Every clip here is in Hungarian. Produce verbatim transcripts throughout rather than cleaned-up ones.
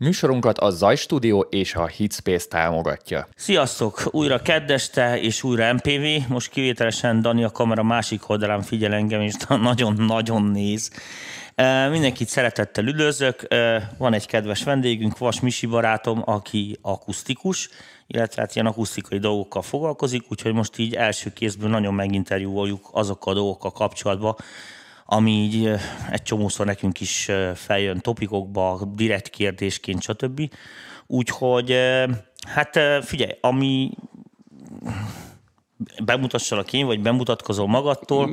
Műsorunkat a Zajstudió és a Hitspace támogatja. Sziasztok! Újra kedd este és újra em pé vé. Most kivételesen Dani a kamera másik oldalán figyel engem, és nagyon-nagyon néz. Mindenkit szeretettel üdvözlök. Van egy kedves vendégünk, Vas Misi barátom, aki akusztikus, illetve hát ilyen akusztikai dolgokkal foglalkozik, úgyhogy most így első kézből nagyon meginterjúoljuk azokkal a dolgokkal kapcsolatban, ami így egy csomószor nekünk is feljön topikokba, direkt kérdésként, stb. Úgyhogy, hát figyelj, ami... Bemutassalak én, vagy bemutatkozol magadtól?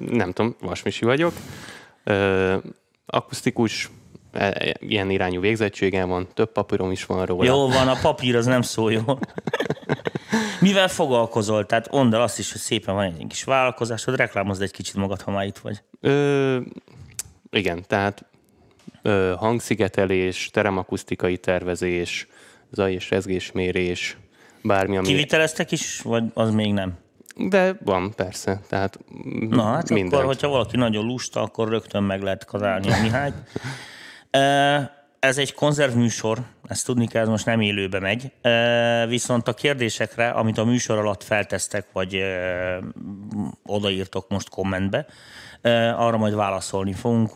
Nem tudom, Vas Misi vagyok. Akusztikus, ilyen irányú végzettségem van, több papírom is van róla. Jó van, a papír az nem szól jól. Mivel foglalkozol? Tehát mondd el azt is, hogy szépen van egy kis vállalkozásod, reklámozd egy kicsit magad, ha már itt vagy. Ö, igen, tehát ö, hangszigetelés, teremakusztikai tervezés, zaj- és rezgésmérés, bármi, ami... Kiviteleztek is, vagy az még nem? De van, persze, tehát minden. Na hát mindent. Akkor, hogyha valaki nagyon lusta, akkor rögtön meg lehet kazálni a Mihályt. Ez egy konzervműsor, ezt tudni kell, ez most nem élőbe megy, viszont a kérdésekre, amit a műsor alatt feltesztek, vagy odaírtok most kommentbe, arra majd válaszolni fogunk,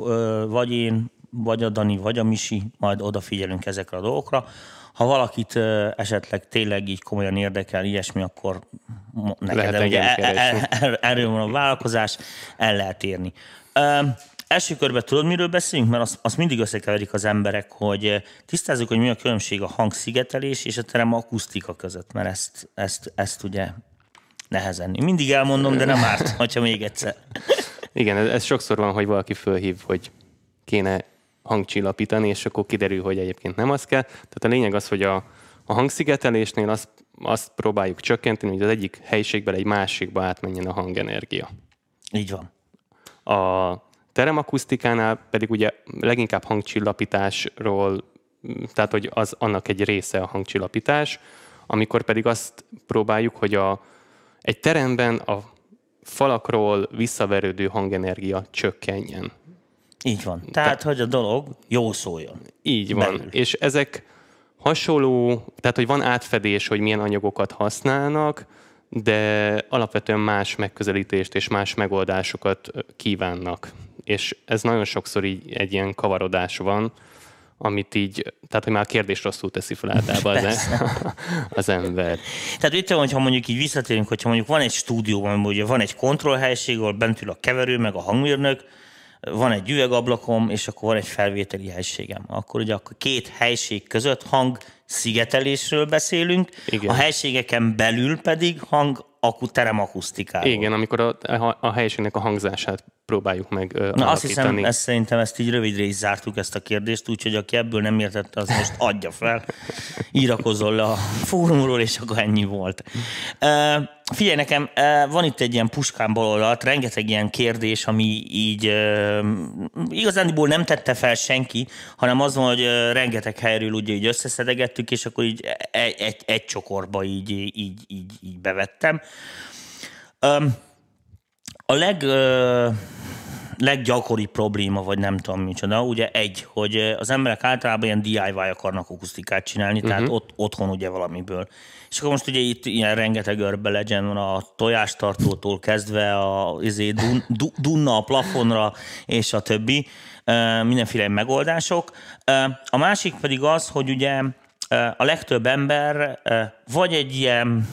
vagy én, vagy a Dani, vagy a Misi, majd odafigyelünk ezekre a dolgokra. Ha valakit esetleg tényleg így komolyan érdekel ilyesmi, akkor neked ugye erről van a vállalkozás, el lehet érni. Első körben tudod, miről beszélünk? Mert azt, azt mindig összekeverik az emberek, hogy tisztázzuk, hogy mi a különbség a hangszigetelés és a teremakusztika között, mert ezt, ezt, ezt ugye nehezen. Én mindig elmondom, de nem árt, hogyha még egyszer. Igen, ez, ez sokszor van, hogy valaki fölhív, hogy kéne hangcsillapítani, és akkor kiderül, hogy egyébként nem az kell. Tehát a lényeg az, hogy a, a hangszigetelésnél azt, azt próbáljuk csökkenteni, hogy az egyik helyiségben egy másikba átmenjen a hangenergia. Így van. A teremakusztikánál pedig ugye leginkább hangcsillapításról, tehát hogy az annak egy része a hangcsillapítás, amikor pedig azt próbáljuk, hogy a, egy teremben a falakról visszaverődő hangenergia csökkenjen. Így van. Tehát, Te- hogy a dolog jól szóljon. Így van. Belül. És ezek hasonló, tehát hogy van átfedés, hogy milyen anyagokat használnak, de alapvetően más megközelítést és más megoldásokat kívánnak. És ez nagyon sokszor így egy ilyen kavarodás van, amit így, tehát hogy már a kérdés rosszul teszi fel általában az, az ember. Tehát itt van, hogyha mondjuk így visszatérünk, hogyha mondjuk van egy stúdióban, ugye van egy kontrollhelység, ahol bent ül a keverő, meg a hangmérnök, van egy üvegablakom, és akkor van egy felvételi helységem. Akkor ugye a két helység között hangszigetelésről beszélünk, igen. A helységeken belül pedig hang teremakusztikáról. Igen, amikor a, a, a helyiségnek a hangzását próbáljuk meg uh, Na, alakítani. Azt hiszem, ezt, szerintem ezt így rövidre is zártuk ezt a kérdést, úgyhogy aki ebből nem értette, az most adja fel, írakozol le a fórumról, és akkor ennyi volt. Uh, figyelj nekem, uh, van itt egy ilyen puskán bal oldalt, rengeteg ilyen kérdés, ami így uh, igazándiból nem tette fel senki, hanem az van, hogy uh, rengeteg helyről ugye így összeszedegettük, és akkor így egy, egy, egy csokorba így, így, így, így bevettem. Um, A leg, ö, leggyakoribb probléma, vagy nem tudom micsoda, ugye egy, hogy az emberek általában ilyen dé i vé akarnak akusztikát csinálni, uh-huh. Tehát ott, otthon ugye valamiből. És akkor most ugye itt ilyen rengeteg örbe legyen van a tojástartótól kezdve a izé, dun, du, dunna a plafonra és a többi, ö, mindenféle megoldások. A másik pedig az, hogy ugye a legtöbb ember vagy egy ilyen,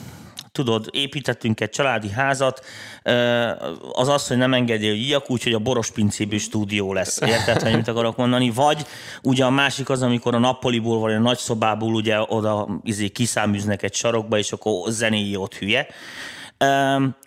tudod, építettünk egy családi házat, az az, hogy nem engedi, hogy ilyek, úgyhogy a borospincéből stúdió lesz. Érted, hogy mit akarok mondani? Vagy ugye a másik az, amikor a nappaliból vagy a nagyszobából ugye oda izé, kiszáműznek egy sarokba, és akkor zenéi ott hülye.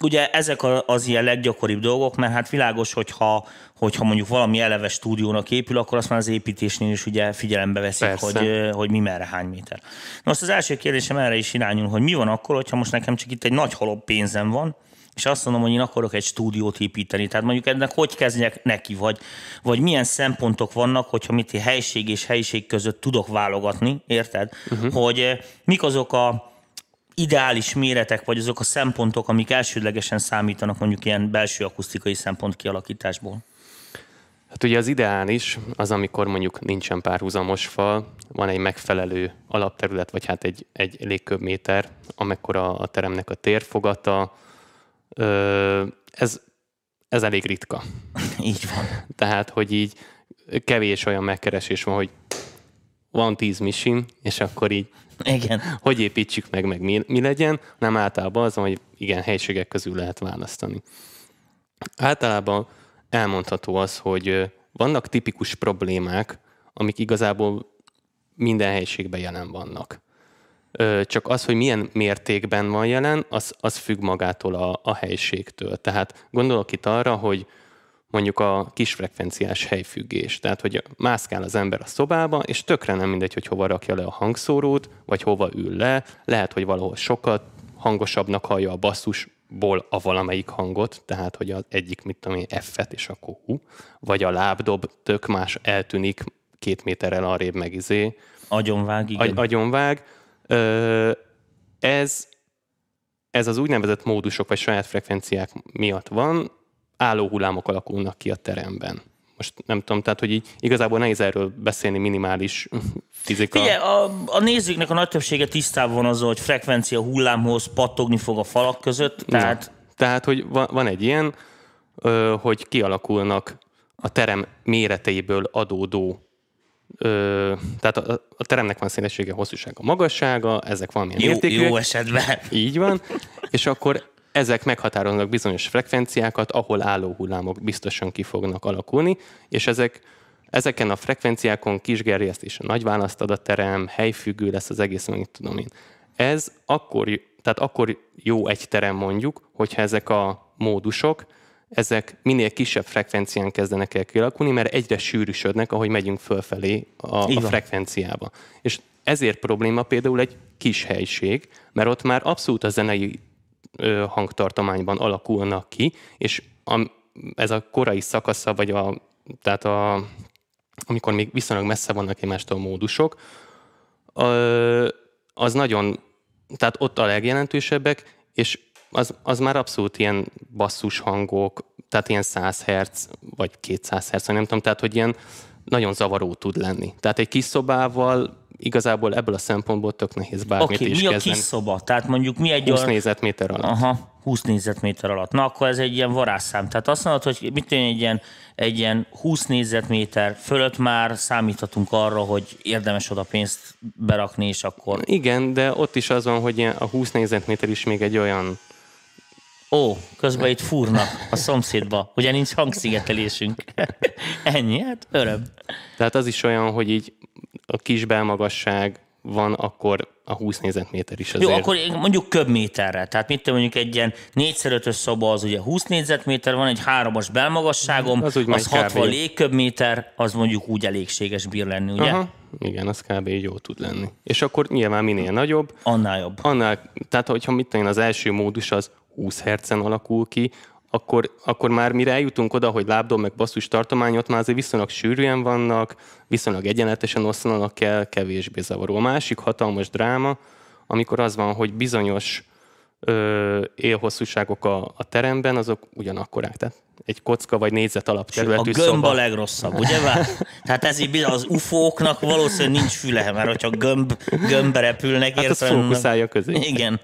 Ugye ezek az ilyen leggyakoribb dolgok, mert hát világos, hogyha, hogyha mondjuk valami eleve stúdiónak épül, akkor azt már az építésnél is ugye figyelembe veszik, hogy, hogy mi merre, hány méter. Most az első kérdésem erre is irányul, hogy mi van akkor, hogyha most nekem csak itt egy nagy halom pénzem van, és azt mondom, hogy én akarok egy stúdiót építeni. Tehát mondjuk ennek hogy kezdjek neki, vagy, vagy milyen szempontok vannak, hogyha mit egy helység és helyiség között tudok válogatni, érted? Uh-huh. Hogy mik azok a ideális méretek, vagy azok a szempontok, amik elsődlegesen számítanak mondjuk ilyen belső akusztikai szempont kialakításból? Hát ugye az ideális az, amikor mondjuk nincsen párhuzamos fal, van egy megfelelő alapterület, vagy hát egy, egy légköbméter, amekkora a teremnek a térfogata. Ez, ez elég ritka. Így van. Tehát, hogy így kevés olyan megkeresés van, hogy van tíz misim, és akkor így igen. Hogy építsük meg, meg mi, mi legyen, nem általában az, hogy igen, helyiségek közül lehet választani. Általában elmondható az, hogy vannak tipikus problémák, amik igazából minden helyiségben jelen vannak. Csak az, hogy milyen mértékben van jelen, az, az függ magától a, a helyiségtől. Tehát gondolok itt arra, hogy mondjuk a kisfrekvenciás helyfüggés. Tehát, hogy mászkál az ember a szobába, és tökre nem mindegy, hogy hova rakja le a hangszórót, vagy hova ül le. Lehet, hogy valahol sokat hangosabbnak hallja a basszusból a valamelyik hangot, tehát, hogy az egyik, mit tudom én, F-et, és akkor hú. Vagy a lábdob, tök más, eltűnik két méterrel arrébb meg izé. Agyonvág, igen. Agy- agyonvág. Ö, ez, ez az úgynevezett módusok, vagy saját frekvenciák miatt van, álló hullámok alakulnak ki a teremben. Most nem tudom, tehát, hogy így igazából nehéz erről beszélni minimális fizika. Figyelj, a, a nézőknek a nagy többsége tisztában van azzal, hogy frekvencia hullámhoz pattogni fog a falak között. Tehát, ja. tehát hogy van, van egy ilyen, ö, hogy kialakulnak a terem méreteiből adódó, Ö, tehát a, a teremnek van szélessége, hosszúsága, magassága, ezek valamilyen jó, értékűek. Jó esetben. Így van. És akkor ezek meghatároznak bizonyos frekvenciákat, ahol álló hullámok biztosan ki fognak alakulni, és ezek, ezeken a frekvenciákon kisgerjesztés, nagy választad a terem, helyfüggő lesz az egész, amit tudom én. Ez akkor, tehát akkor jó egy terem mondjuk, hogyha ezek a módusok, ezek minél kisebb frekvencián kezdenek el kialakulni, mert egyre sűrűsödnek, ahogy megyünk fölfelé a, a frekvenciába. És ezért probléma például egy kis helyiség, mert ott már abszolút a zenei ö, hangtartományban alakulnak ki, és a, ez a korai szakasza, vagy a, tehát a, amikor még viszonylag messze vannak egymástól a módusok, a, az nagyon, tehát ott a legjelentősebbek, és Az, az már abszolút ilyen basszus hangok, tehát ilyen száz hertz, vagy kétszáz hertz, vagy nem tudom, tehát hogy ilyen nagyon zavaró tud lenni. Tehát egy kis szobával igazából ebből a szempontból tök nehéz bármit okay, is kezdeni. Oké, mi a kis szoba? Tehát mondjuk mi egy húsz olyan... négyzetméter alatt. Aha, húsz négyzetméter alatt. Na, akkor ez egy ilyen varázsszám. Tehát azt mondod, hogy mit tűnik egy ilyen, egy ilyen húsz négyzetméter fölött már számíthatunk arra, hogy érdemes oda pénzt berakni, és akkor... Igen, de ott is az van, hogy a húsz négyzetméter is még egy olyan... Ó, közben itt fúrnak a szomszédba, ugye nincs hangszigetelésünk. Ennyi, hát öröm. Tehát az is olyan, hogy így a kis belmagasság van, akkor a húsz négyzetméter is azért. Jó, akkor mondjuk köbméterre. Tehát mit tudom, mondjuk egy ilyen négyszer ötös szoba az ugye húsz négyzetméter, van egy hármas belmagasságom, az, az hatvan légköbméter, az mondjuk úgy elégséges bír lenni, ugye? Aha. Igen, az kb. Jó tud lenni. És akkor nyilván minél nagyobb. Annál jobb. Annál, tehát hogyha mit tudom, az első módus az húsz hertzen alakul ki, akkor, akkor már mire eljutunk oda, hogy lábdob meg basszus tartományot, már azért viszonylag sűrűen vannak, viszonylag egyenletesen oszlanak el, kevésbé zavaró. A másik hatalmas dráma, amikor az van, hogy bizonyos ö, élhosszúságok a, a teremben, azok ugyanakkorák, tehát egy kocka vagy négyzet alapterületű szoba. A gömb szoba. A legrosszabb, ugye? Tehát ezért az ufóknak valószínűleg nincs füle, mert hogyha gömb, gömbbe repülnek, hát értelem... fókuszálja közé. Igen.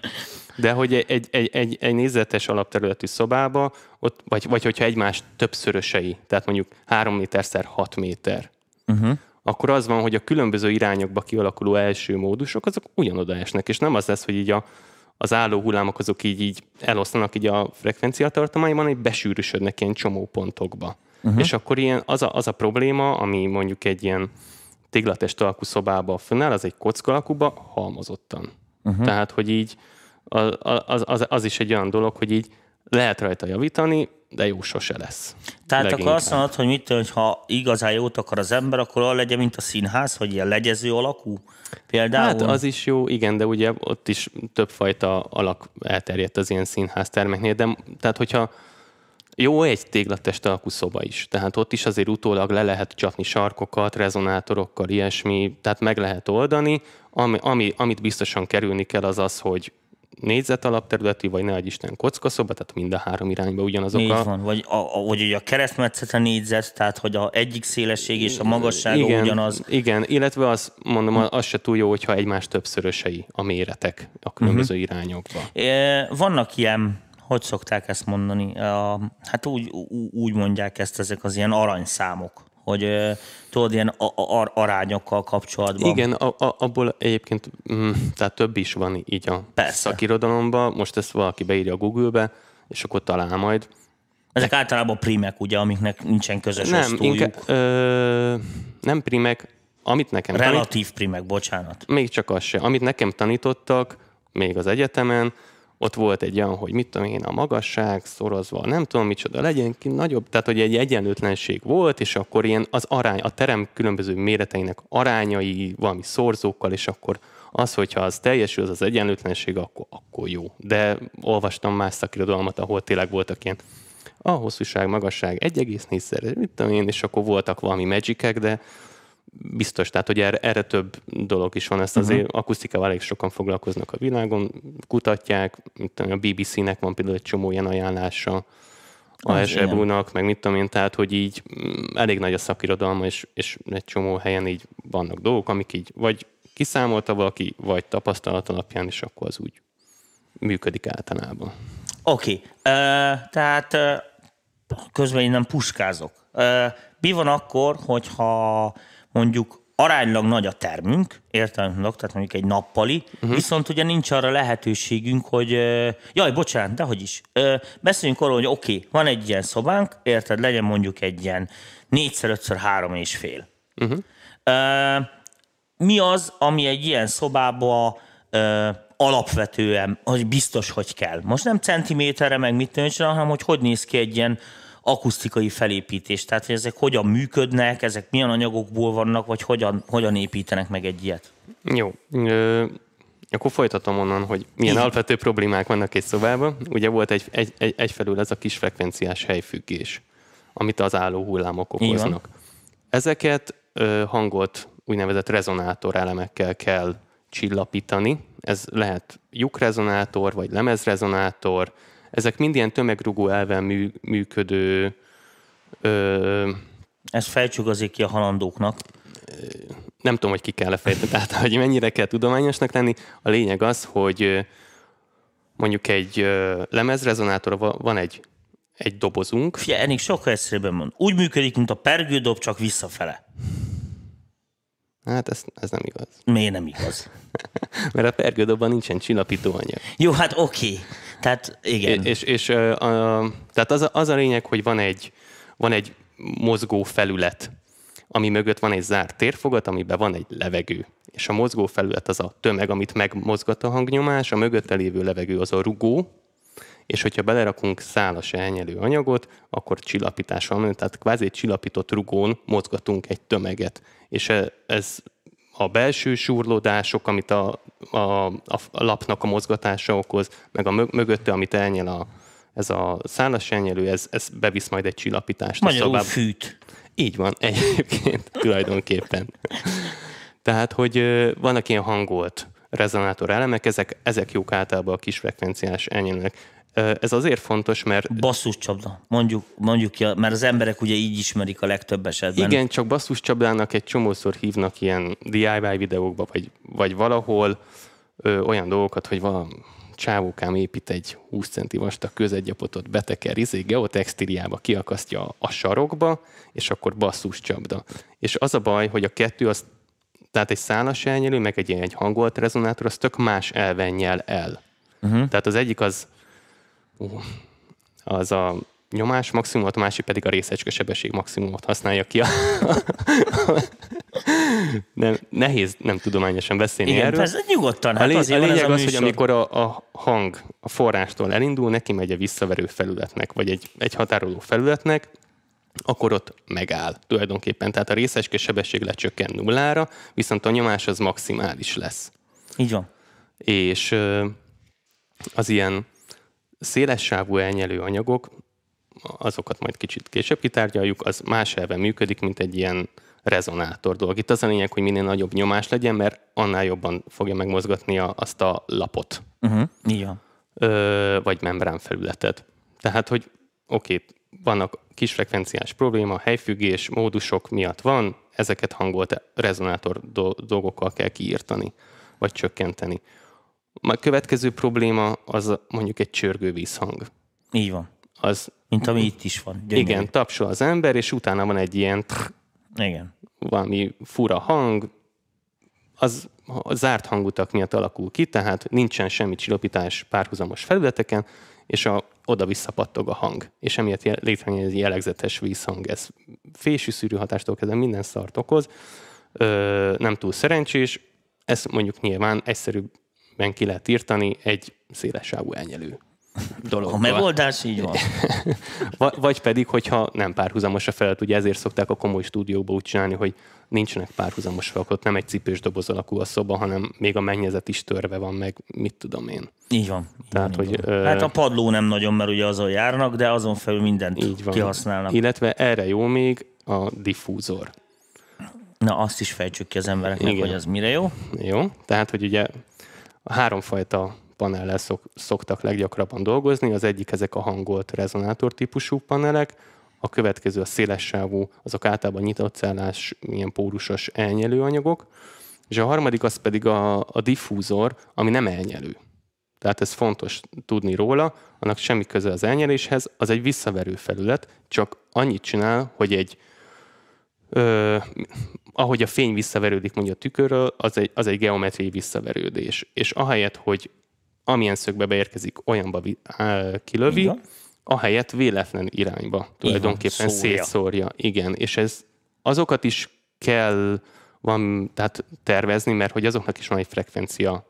De hogy egy, egy, egy, egy négyzetes alapterületű szobába, ott, vagy, vagy hogyha egymás többszörösei, tehát mondjuk három méter szer hat méter, uh-huh. akkor az van, hogy a különböző irányokba kialakuló első módusok, azok ugyanoda esnek, és nem az lesz, hogy így a, az álló hullámok azok így, így eloszlanak így a frekvenciatartományban, hogy besűrűsödnek ilyen csomópontokba. Uh-huh. És akkor ilyen az a, az a probléma, ami mondjuk egy ilyen téglatest alakú szobában fönnáll, az egy kocka alakúba halmozottan. Uh-huh. Tehát, hogy így Az, az, az is egy olyan dolog, hogy így lehet rajta javítani, de jó sose lesz. Tehát leginkább. Akkor azt mondod, hogy mit tűn, ha igazán jót akar az ember, akkor olyan legyen, mint a színház, hogy ilyen legyező alakú például? Hát az is jó, igen, de ugye ott is többfajta alak elterjedt az ilyen színháztermeknél, de tehát hogyha jó egy téglatest alakú szoba is, tehát ott is azért utólag le lehet csapni sarkokat, rezonátorokkal, ilyesmi, tehát meg lehet oldani, ami, ami, amit biztosan kerülni kell az az, hogy négyzet alapterületi, vagy ne adj Isten kockaszoba, tehát mind a három irányba ugyanazok. Így a... van, vagy, a, vagy ugye a keresztmetszet a négyzet, tehát hogy a egyik szélesség és a magassága igen, ugyanaz. Igen, illetve az, mondom, az se túl jó, hogyha egymás többszörösei a méretek a különböző uh-huh. irányokba. É, vannak ilyen, hogy szokták ezt mondani? A, hát úgy, úgy mondják ezt ezek az ilyen aranyszámok, hogy tudod, ilyen ar- arányokkal kapcsolatban. Igen, a- a- abból egyébként mm, tehát több is van így a Persze. szakirodalomban. Most ezt valaki beírja a Google-be, és akkor talál majd. Ezek e- általában primek, ugye, amiknek nincsen közös nem, osztójuk. Inke- ö- nem primek, amit nekem... Relatív tanít- primek, bocsánat. Még csak az se. Amit nekem tanítottak, még az egyetemen, ott volt egy olyan, hogy mit tudom én, a magasság szorozva, nem tudom micsoda, legyen ki nagyobb, tehát hogy egy egyenlőtlenség volt, és akkor ilyen az arány, a terem különböző méreteinek arányai valami szorzókkal, és akkor az, hogyha az teljesül, az az egyenlőtlenség, akkor, akkor jó. De olvastam más szakirodalmat, ahol tényleg voltak ilyen a hosszúság, magasság, egy egész négyszeres, mit tudom én, és akkor voltak valami magicek, de biztos, tehát hogy erre, erre több dolog is van, ezt azért uh-huh. akusztikával elég sokan foglalkoznak a világon, kutatják, mit tudom, a bé bé cé-nek van például egy csomó ilyen ajánlása, a es e bé u-nak, meg mit tudom én, tehát hogy így elég nagy a szakirodalma, és, és egy csomó helyen így vannak dolgok, amik így vagy kiszámolta valaki, vagy tapasztalat alapján, és akkor az úgy működik általában. Oké, okay. uh, tehát uh, közben én nem puskázok. Uh, mi van akkor, hogyha mondjuk aránylag nagy a termünk, értelmileg, tehát mondjuk egy nappali, uh-huh. viszont ugye nincs arra lehetőségünk, hogy... Jaj, bocsánat, dehogy is. Beszéljünk arról, hogy oké, okay, van egy ilyen szobánk, érted, legyen mondjuk egy ilyen négyszer, ötször, három és fél. Uh-huh. Mi az, ami egy ilyen szobában alapvetően, hogy biztos, hogy kell? Most nem centiméterre, meg mit tűncsen, hanem hogy hogy néz ki egy ilyen akusztikai felépítés, tehát hogy ezek hogyan működnek, ezek milyen anyagokból vannak, vagy hogyan, hogyan építenek meg egy ilyet? Jó, Ö, akkor folytatom onnan, hogy milyen Így. alapvető problémák vannak egy szobában. Ugye volt egy, egy, egy, egyfelül ez a kis frekvenciás helyfüggés, amit az álló hullámok okoznak. Ezeket ö, hangot úgynevezett rezonátor elemekkel kell csillapítani. Ez lehet lyukrezonátor, vagy lemezrezonátor. Ezek mind ilyen tömegrugó elven mű, működő... Ö, Ezt fejtsük azért ki a halandóknak. Ö, nem tudom, hogy ki kell lefejteni, tehát hogy mennyire kell tudományosnak lenni. A lényeg az, hogy mondjuk egy ö, lemezrezonátor, van egy, egy dobozunk. Figyelj, ennél sokkal egyszerűbben mond. Úgy működik, mint a pergődob, csak visszafele. Hát ez, ez nem igaz. Miért nem igaz? Mert a pergődobban nincsen csillapító anyag. Jó, hát oké. Tehát igen. És, és a, a, tehát az, a, az a lényeg, hogy van egy, van egy mozgó felület, ami mögött van egy zárt térfogat, amiben van egy levegő. És a mozgó felület az a tömeg, amit megmozgat a hangnyomás, a mögötte lévő levegő az a rugó, és hogyha belerakunk szálas elnyelő anyagot, akkor csillapítás van, tehát kvázi egy csillapított rugón mozgatunk egy tömeget. És ez a belső súrlódások, amit a, a, a lapnak a mozgatása okoz, meg a mögötte, amit elnyel a, ez a szálas elnyelő, ez, ez bevisz majd egy csillapítást. Magyarul fűt. Így van, egyébként tulajdonképpen. Tehát, hogy vannak ilyen hangolt rezonátor elemek, ezek, ezek jók általában a kisfrekvenciás elnyelőnek. Ez azért fontos, mert... Basszuscsapda, mondjuk, mondjuk ki, mert az emberek ugye így ismerik a legtöbb esetben. Igen, csak basszuscsapdának egy csomószor hívnak ilyen dé i vé videókba, vagy, vagy valahol ö, olyan dolgokat, hogy valami csávókám épít egy húsz centi vastag közegyapotot, beteker izé, geotextíliába kiakasztja a sarokba, és akkor basszuscsapda. És az a baj, hogy a kettő az, tehát egy szálas elnyelő, meg egy ilyen egy hangolt rezonátor, az tök más elven nyel el. Uh-huh. Tehát az egyik az Uh, az a nyomás maximumot, a másik pedig a részecske sebesség maximumot használja ki. A... nem, nehéz nem tudományosan beszélni Igen, erről. Igen, nyugodtan. Hát a, lé- a lényeg az, a hogy amikor a, a hang a forrástól elindul, neki megy a visszaverő felületnek, vagy egy, egy határoló felületnek, akkor ott megáll tulajdonképpen. Tehát a részecske sebesség lecsökken nullára, viszont a nyomás az maximális lesz. Így van. És az ilyen szélessávú elnyelő anyagok, azokat majd kicsit később kitárgyaljuk, az más elven működik, mint egy ilyen rezonátor dolog. Itt az a lényeg, hogy minél nagyobb nyomás legyen, mert annál jobban fogja megmozgatni a, azt a lapot. Uh-huh. Igen. Ö, vagy membránfelületet. Tehát, hogy oké, okay, vannak kis frekvenciás probléma, helyfüggés, módusok miatt van, ezeket hangolt rezonátor do- dolgokkal kell kiírtani, vagy csökkenteni. A következő probléma az mondjuk egy csörgő vízhang. Így van. Az, mint ami itt is van. Gyönyörű. Igen, tapsol az ember, és utána van egy ilyen trrr, igen. Valami fura hang, az a zárt hangutak miatt alakul ki, tehát nincsen semmi csillapítás párhuzamos felületeken, és a, oda-vissza pattog a hang. És emiatt létrejön egy jellegzetes vízhang. Ez fésű szűrű hatástól kezdve minden szart okoz, Ö, nem túl szerencsés, ezt mondjuk nyilván egyszerűbben ki lehet írtani egy szélesávú elnyelő dologgal. A megoldás így van. Vagy pedig, hogyha nem párhuzamos a felület, ugye ezért szokták a komoly stúdiókban úgy csinálni, hogy nincsenek párhuzamos felület, nem egy cipős doboz alakú a szoba, hanem még a mennyezet is törve van, meg mit tudom én. Így van. Tehát, így hogy, van. Hát a padló nem nagyon, mert ugye azon járnak, de azon felül mindent kihasználnak. Illetve erre jó még a diffúzor. Na, azt is fejtsük ki az embereknek, igen. Hogy az mire jó. Jó, tehát, hogy ugye háromfajta panellel szok, szoktak leggyakrabban dolgozni. Az egyik ezek a hangolt rezonátor típusú panelek, a következő a szélessávú, azok általában nyitottszálás, ilyen pórusos elnyelő anyagok, és a harmadik az pedig a, a diffúzor, ami nem elnyelő. Tehát ez fontos tudni róla, annak semmi köze az elnyeléshez, az egy visszaverő felület, csak annyit csinál, hogy egy Ö, ahogy a fény visszaverődik mondjuk a tükörről, az egy, az egy geometriai visszaverődés. És ahelyett, hogy amilyen szögbe beérkezik, olyanba vi, á, kilövi, igen. Ahelyett véletlen irányba tulajdonképpen szétszórja. Igen, és ez azokat is kell van, tehát tervezni, mert hogy azoknak is van egy frekvencia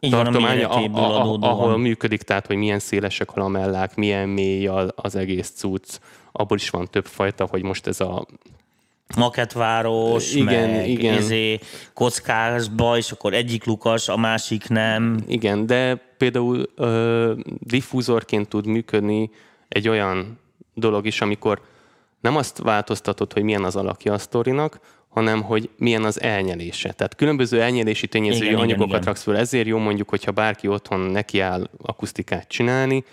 igen, tartománya, a a, a, ahol van. Működik, tehát hogy milyen szélesek a lamellák, milyen mély az egész cucc, abból is van több fajta, hogy most ez a Maketváros, igen, meg igen. Izé, kockásba, és akkor egyik lukas, a másik nem. Igen, de például ö, diffúzorként tud működni egy olyan dolog is, amikor nem azt változtatod, hogy milyen az alakja a sztorinak, hanem hogy milyen az elnyelése. Tehát különböző elnyelési tényezői igen, anyagokat igen, igen. raksz föl. Ezért jó mondjuk, hogyha bárki otthon nekiáll akusztikát csinálni,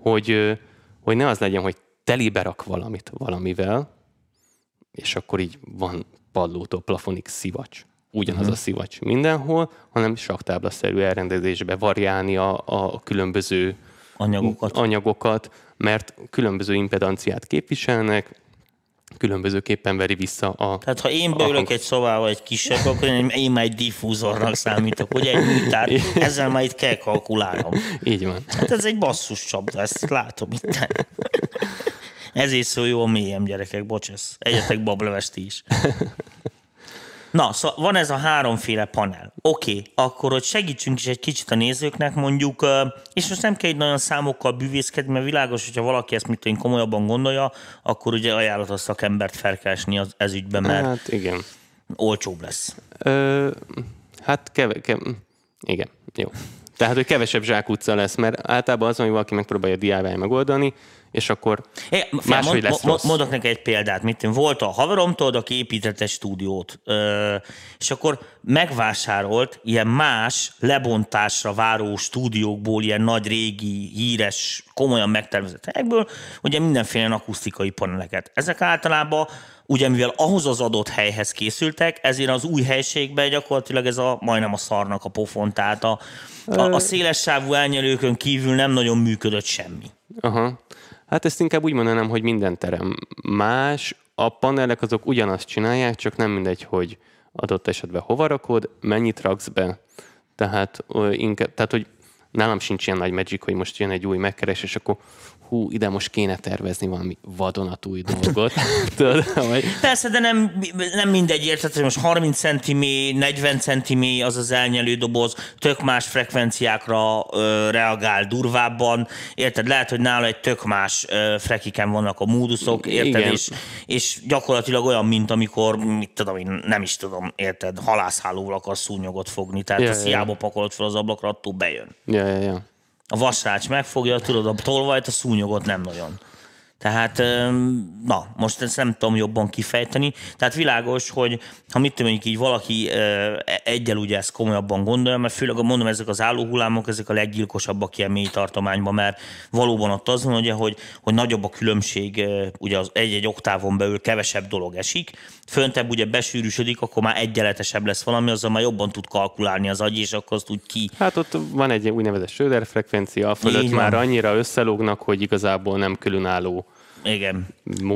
hogy, hogy ne az legyen, hogy telibe rak valamit valamivel, és akkor így van padlótól plafonig szivacs. Ugyanaz uh-huh. a szivacs mindenhol, hanem saktáblaszerű elrendezésbe variálni a, a különböző anyagokat. anyagokat, mert különböző impedanciát képviselnek, különbözőképpen veri vissza a... Tehát ha én beülök a... egy szobával egy kisebb, akkor én már egy diffúzornak számítok, hogy egy műtár, ezzel már itt kell kalkulálnom. Így van. Hát ez egy basszus csapda, ezt látom itt. Ezért szól jó a mélyem, gyerekek, bocsász. Egyetek bablövesti is. Na, szóval van ez a háromféle panel. Oké, okay, akkor hogy segítsünk is egy kicsit a nézőknek, mondjuk, és most nem kell így nagyon számokkal bűvészkedni, mert világos, hogyha valaki ezt mit én komolyabban gondolja, akkor ugye ajánlott a szakembert felkeresni az ezügyben, mert hát, igen. olcsóbb lesz. Ö, hát keve, keve, igen, jó. Tehát, hogy kevesebb zsákutca lesz, mert általában az, hogy valaki megpróbálja dé i vé megoldani, és akkor é, máshogy lesz mond, rossz. Mondok neki egy példát. Mit én, volt a haveromtól, aki épített egy stúdiót, ö, és akkor megvásárolt ilyen más lebontásra váró stúdiókból, ilyen nagy, régi, híres, komolyan megtervezett helyekből, ugye mindenféle akusztikai paneleket. Ezek általában, ugye mivel ahhoz az adott helyhez készültek, ezért az új helységben gyakorlatilag ez a, majdnem a szarnak a pofon, tehát a, a, a szélessávú elnyelőkön kívül nem nagyon működött semmi. Aha. Hát ezt inkább úgy mondanám, hogy minden terem más, a panelek azok ugyanazt csinálják, csak nem mindegy, hogy adott esetben hova rakod, mennyit raksz be. Tehát, inkább, tehát hogy nálam sincs ilyen nagy magic, hogy most jön egy új megkeres, és akkor hú, ide most kéne tervezni valami vadonatúj dolgot. Persze, de nem, nem mindegy érted, hogy most harminc centiméter, negyven centiméter az az elnyelő doboz, tök más frekvenciákra ö, reagál durvábban, érted? Lehet, hogy nála egy tök más ö, frekiken vannak a móduszok, érted? És, és gyakorlatilag olyan, mint amikor, mit tudom én, nem is tudom, érted, halászhálóval akar szúnyogot fogni, tehát ja, a hiába ja. pakolod fel az ablakra, attól bejön. Ja, ja, ja. A vasrács megfogja, tudod, a tolvajt, a szúnyogot nem nagyon. Tehát na, most ezt nem tudom jobban kifejteni. Tehát világos, hogy ha mit mondjuk így valaki egyel ugye ezt komolyabban gondolja, mert főleg mondom, ezek az állóhullámok, ezek a leggyilkosabbak ilyen mély tartományban, mert valóban ott az van, ugye, hogy, hogy nagyobb a különbség, ugye az egy-egy oktávon belül kevesebb dolog esik, föntebb ugye besűrűsödik, akkor már egyenletesebb lesz valami, azzal már jobban tud kalkulálni az agy, és akkor azt úgy ki. Hát ott van egy úgynevezett Schröder frekvencia, a fölött már annyira összelógnak, hogy igazából nem különálló. Igen.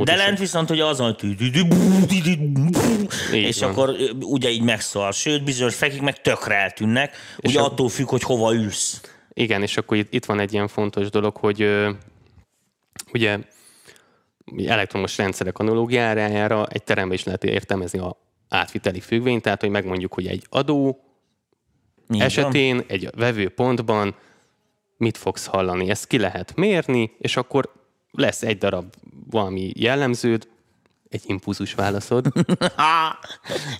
De lent viszont, hogy azon, és akkor ugye így megszól. Sőt, bizonyos fekik meg tökre eltűnnek, ugye attól függ, hogy hova ülsz. Igen, és akkor itt van egy ilyen fontos dolog, hogy ugye elektromos rendszerek analógiájára egy teremben is lehet értelmezni a átviteli függvényt, tehát hogy megmondjuk, hogy egy adó esetén, egy vevőpontban mit fogsz hallani. Ezt ki lehet mérni, és akkor lesz egy darab valami jellemződ, egy impulzus válaszod.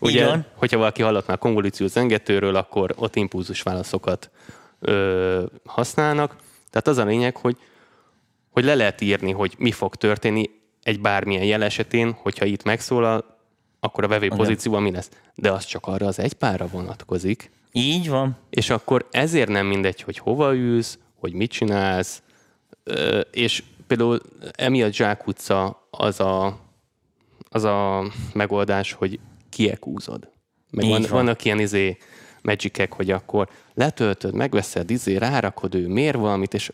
Ugye, hogyha valaki hallott már konvolúciós zengetőről, akkor ott impulzus válaszokat ö, használnak. Tehát az a lényeg, hogy, hogy le lehet írni, hogy mi fog történni egy bármilyen jel esetén, hogyha itt megszólal, akkor a vevő pozícióban mi lesz. De az csak arra az egy párra vonatkozik. Így van. És akkor ezért nem mindegy, hogy hova ülsz, hogy mit csinálsz, ö, és például emiatt Zsákutca az a, az a megoldás, hogy kiekúzod. Meg van, van. vannak ilyen izé magicek, hogy akkor letöltöd, megveszed, izé, rárakod, ő mér valamit, és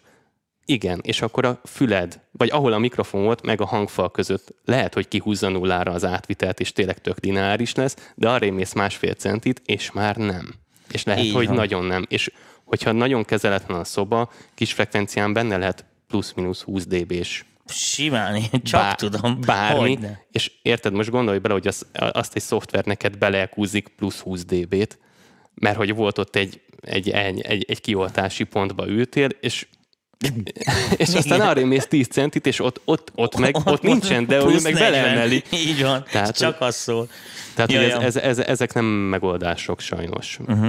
igen, és akkor a füled, vagy ahol a mikrofon volt, meg a hangfal között lehet, hogy kihúzza nullára az átvitelt, és tényleg tök lineáris lesz, de arrébb mész másfél centit, és már nem. És lehet, így hogy van. Nagyon nem. És hogyha nagyon kezeletlen a szoba, kis frekvencián benne lehet plusz-minusz húsz decibel-s. Simán, én csak bár, tudom. Bármi. És érted, most gondolj bele, hogy az, azt egy szoftver neked beleekúzik plusz húsz decibel-t, mert hogy volt ott egy, egy, egy, egy, egy kioltási pontba ültél, és, és aztán arra mész tíz centit, és ott, ott, ott, meg, ott nincsen, de ő meg beleemeli. Így van, tehát, csak az szól. Tehát ja, ja. Ez, ez, ez, ezek nem megoldások sajnos. Uh-huh.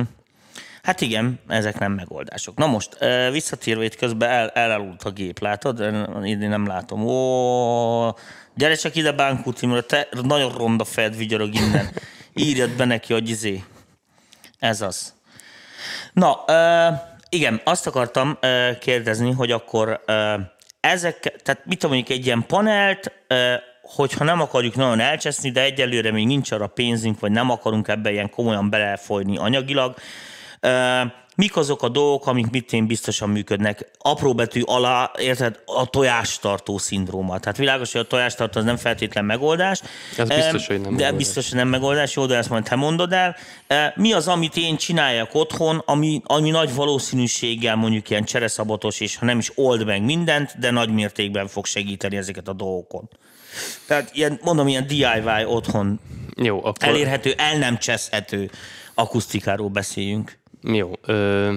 Hát igen, ezek nem megoldások. Na most, visszatérve itt közben el, elalult a gép, látod? Én nem látom. Ó, gyere csak ide, Bánkút Imre, te nagyon ronda fejed vigyorog innen. Írjad be neki, hogy izé. Ez az. Na, igen, azt akartam kérdezni, hogy akkor ezek, tehát mit tudom mondjuk egy ilyen panelt, hogyha nem akarjuk nagyon elcseszni, de egyelőre még nincs arra pénzünk, vagy nem akarunk ebbe ilyen komolyan belefolyni anyagilag, mik azok a dolgok, amik mit én biztosan működnek? Apró betű alá, érted, a tojástartó szindróma. Tehát világos, hogy a tojástartó az nem feltétlen megoldás. Ez biztos, hogy nem megoldás. De biztos, hogy nem megoldás. Jó, de ezt majd te mondod el. Mi az, amit én csináljak otthon, ami, ami nagy valószínűséggel mondjuk ilyen csereszabatos, és ha nem is old meg mindent, de nagy mértékben fog segíteni ezeket a dolgokon. Tehát ilyen, mondom, ilyen dé i vé otthon. Jó, akkor... elérhető, el nem cseszhető akusztikáról beszéljünk. Jó, ö,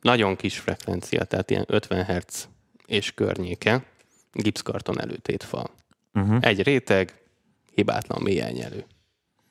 nagyon kis frekvencia, tehát ilyen ötven hertz és környéke, gipszkarton előtétfal. Uh-huh. Egy réteg, hibátlan mély elnyelő.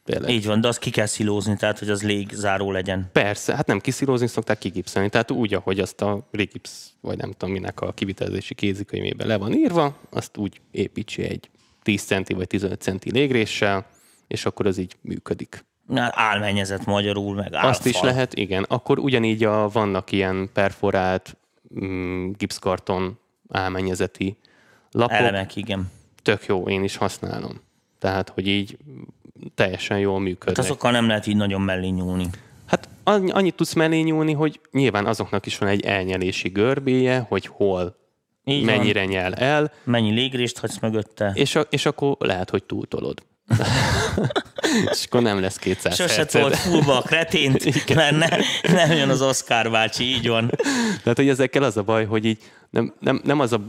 Tényleg. Így van, de azt ki kell szilózni, tehát hogy az légzáró legyen. Persze, hát nem kiszilózni, szokták kigipszelni, tehát úgy, ahogy azt a rigipsz, vagy nem tudom minek a kivitelezési kézikönyvében le van írva, azt úgy építsi egy tíz centi vagy tizenöt centi légréssel, és akkor az így működik. Álmennyezet magyarul, meg álfal. Azt is lehet, igen. Akkor ugyanígy a, vannak ilyen perforált mm, gipszkarton álmennyezeti lapok. Elemek, igen. Tök jó, én is használom. Tehát, hogy így teljesen jól működnek. Hát azokkal nem lehet így nagyon mellé nyúlni. Hát annyit tudsz mellé nyúlni, hogy nyilván azoknak is van egy elnyelési görbéje, hogy hol, így mennyire van. Nyel el. Mennyi légrést hagysz mögötte. És, a, és akkor lehet, hogy túltolod. És akkor nem lesz kétszáz hercet. Sose tolt fullba a kretént, mert ne, nem jön az Oscar bácsi, így van. Tehát, hogy ezekkel az a baj, hogy így nem, nem, nem az a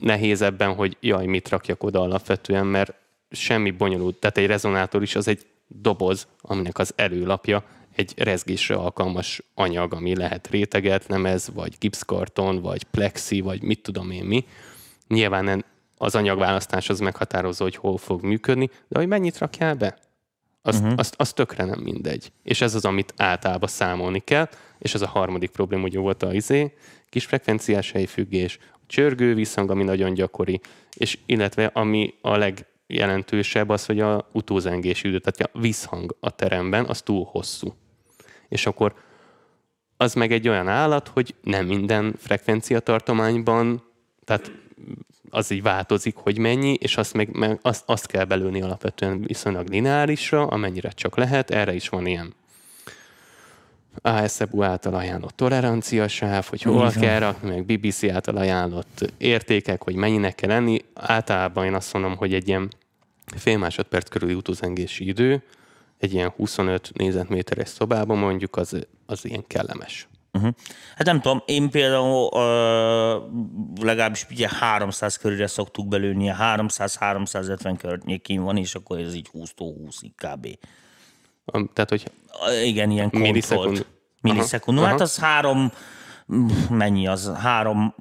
nehéz ebben, hogy jaj, mit rakjak oda alapvetően, mert semmi bonyolult. Tehát egy rezonátor is az egy doboz, aminek az előlapja egy rezgésre alkalmas anyag, ami lehet réteget, lemez, vagy gipszkarton, vagy plexi, vagy mit tudom én mi. Nyilván en, az anyagválasztás az meghatározó, hogy hol fog működni, de hogy mennyit rakjál be? Azt, uh-huh. azt, azt tökre nem mindegy. És ez az, amit általában számolni kell, és ez a harmadik probléma, ugye volt a izé, kis frekvenciás helyfüggés, csörgő visszhang, ami nagyon gyakori, és illetve ami a legjelentősebb az, hogy a utózengési idő, tehát a visszhang a teremben, az túl hosszú. És akkor az meg egy olyan állat, hogy nem minden frekvenciatartományban, tehát az így változik, hogy mennyi, és azt, meg, meg azt, azt kell belőni alapvetően viszonylag lineárisra, amennyire csak lehet, erre is van ilyen á es e bé u által ajánlott toleranciasáv, hogy hol kell rakni, meg bé bé cé által ajánlott értékek, hogy mennyinek kell lenni. Általában én azt mondom, hogy egy ilyen fél másodperc körüli utózengési idő, egy ilyen huszonöt négyzetméteres szobában mondjuk, az, az ilyen kellemes. Uh-huh. Hát nem tudom, én például uh, legalábbis ugye háromszáz körére szoktuk belőni, háromszáz-háromszázötven környékén van, és akkor ez így húsztól húszig kb. Tehát, hogy uh, igen, ilyen millisekund. Millisekund. Hát az három, mennyi az? Három,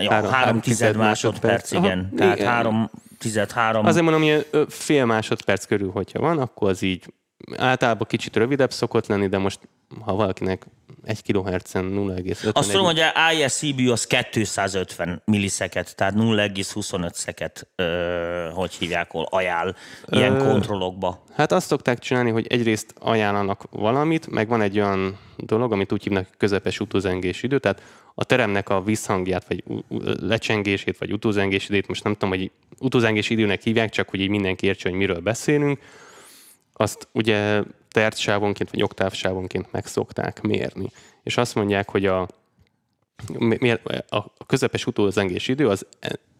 jó, három, három tized másodperc, másodperc igen. Aha, tehát igen. három tized, három. Azért mondom, ilyen fél másodperc körül, hogyha van, akkor az így általában kicsit rövidebb szokott lenni, de most, ha valakinek egy kilohertzen nulla egész ötven. Azt tudom, hogy a i es cé bé az kétszázötven milliszeket, tehát nulla egész huszonöt szeket, ö, hogy hívják, hol ajánl ilyen ö, kontrollokba. Hát azt szokták csinálni, hogy egyrészt ajánlanak valamit, meg van egy olyan dolog, amit úgy hívnak közepes utózengési idő, tehát a teremnek a visszhangját, vagy lecsengését, vagy utózengési időt, most nem tudom, hogy utózengési időnek hívják, csak hogy így mindenki értse, hogy miről beszélünk. Azt ugye tercsávonként vagy oktávsávonként meg szokták mérni. És azt mondják, hogy a, a közepes utózengési idő az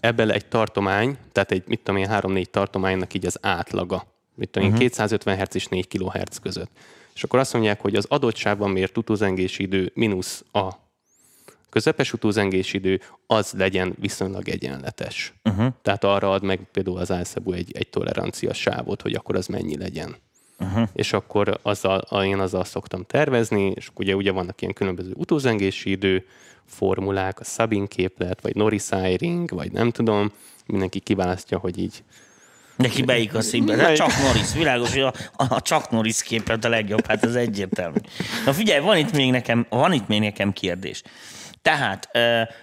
ebből egy tartomány, tehát egy, mit tudom én, három-négy tartománynak így az átlaga. Mit tudom én, uh-huh. kétszázötven hertz és négy kilohertz között. És akkor azt mondják, hogy az adott sávban mért utózengési idő mínusz a közepes utózengési idő, az legyen viszonylag egyenletes. Uh-huh. Tehát arra ad meg például az i es e bé u egy, egy tolerancia sávot, hogy akkor az mennyi legyen. Uh-huh. És akkor azzal, én azzal szoktam tervezni, és ugye, ugye vannak ilyen különböző utózengési idő formulák, a Sabin képlet, vagy Norris-Eyring, vagy nem tudom, mindenki kiválasztja, hogy így. Neki beik a színbe, de csak Norris, világos, hogy a, a csak Norris képlet a legjobb, hát ez egyértelmű. Na figyelj, van itt még nekem, van itt még nekem kérdés. Tehát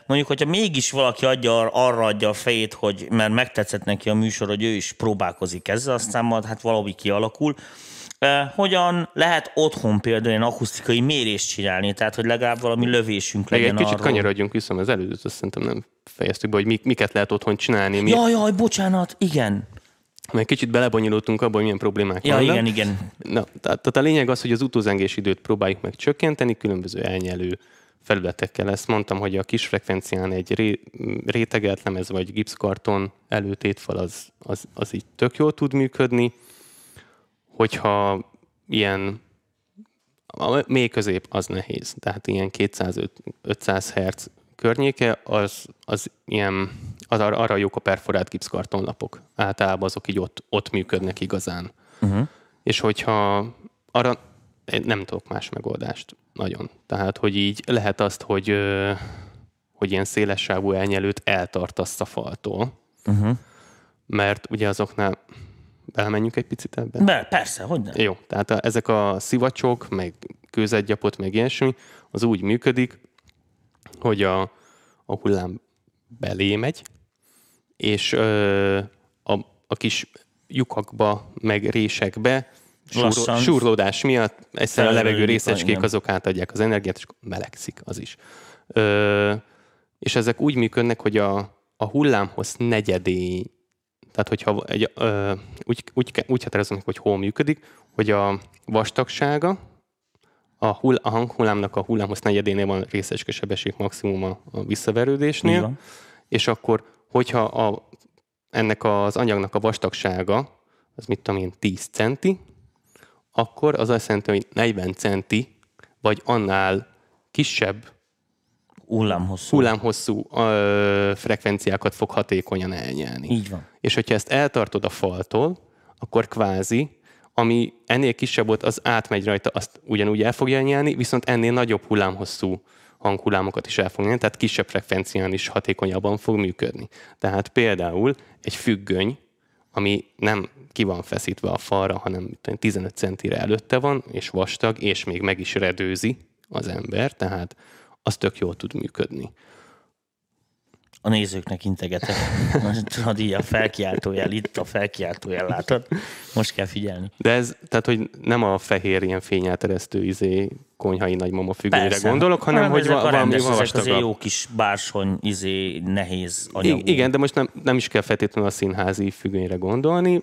mondjuk, hogyha mégis valaki adja, arra adja a fejét, hogy mert megtetszett neki a műsor, hogy ő is próbálkozik ezzel, aztán majd hát valahogy kialakul, hogyan lehet otthon például ilyen akusztikai mérést csinálni, tehát hogy legalább valami lövésünk legyen arról. Egy kicsit arról kanyarodjunk vissza, az előzőt azt szerintem nem fejeztük be, hogy mik, miket lehet otthon csinálni. Mi... Jaj, jaj, bocsánat, igen. Mert kicsit belebonyolultunk abban, hogy milyen problémák ja, vannak. Igen, igen. Na, tehát a lényeg az, hogy az utózengés időt próbáljuk meg csökkenteni, különböző elnyelő felületekkel. Ezt mondtam, hogy a kis frekvencián egy ré, rétegelt lemez vagy gipszkarton előtétfal az, az, az így tök jól tud működni. Hogyha ilyen mély közép, az nehéz. Tehát ilyen kétszáz-ötszáz hertz környéke, az, az ilyen, az arra jók a perforált gipszkartonlapok. Általában azok így ott, ott működnek igazán. Uh-huh. És hogyha arra nem tudok más megoldást. Nagyon. Tehát, hogy így lehet azt, hogy, hogy ilyen szélessávú elnyelőt eltartasz a faltól. Uh-huh. Mert ugye azoknál belemenjünk egy picit ebben? Be, persze, hogy nem. Jó, tehát a, ezek a szivacsok, meg kőzetgyapot, meg ilyesmi, az úgy működik, hogy a, a hullám belé megy, és ö, a, a kis lyukakba, meg résekbe Súró, súrlódás miatt egyszerűen a levegő részecskék azok átadják az energiát, és melegszik az is. Ö, és ezek úgy működnek, hogy a, a hullámhoz negyedé, tehát hogyha egy, ö, úgy, úgy, úgy határozom, hogy hol működik, hogy a vastagsága a, hull, a hanghullámnak a hullámhoz negyedénél van részecske sebesség maximum a, a visszaverődésnél, igen. És akkor hogyha a, ennek az anyagnak a vastagsága, az mit tudom én, tíz centi, akkor az azt jelenti, hogy negyven centi, vagy annál kisebb hullámhosszú, hullámhosszú ö, frekvenciákat fog hatékonyan elnyelni. Így van. És hogyha ezt eltartod a faltól, akkor kvázi, ami ennél kisebb volt, az átmegy rajta, azt ugyanúgy el fogja nyelni, viszont ennél nagyobb hullámhosszú hanghullámokat is el fog nyelni, tehát kisebb frekvencián is hatékonyabban fog működni. Tehát például egy függöny, ami nem ki van feszítve a falra, hanem tizenöt centire előtte van, és vastag, és még meg is redőzi az ember, tehát az tök jól tud működni. A nézőknek integetek. A díja felkiáltójel, itt a felkiáltójel, látod. Most kell figyelni. De ez, tehát, hogy nem a fehér ilyen fényáteresztő izé, konyhai nagymama függőre persze. Gondolok, hanem, hanem hogy valami vastagabb. Ez jó kis bársony, izé, nehéz anyagú. I- igen, de most nem, nem is kell feltétlenül a színházi függőre gondolni,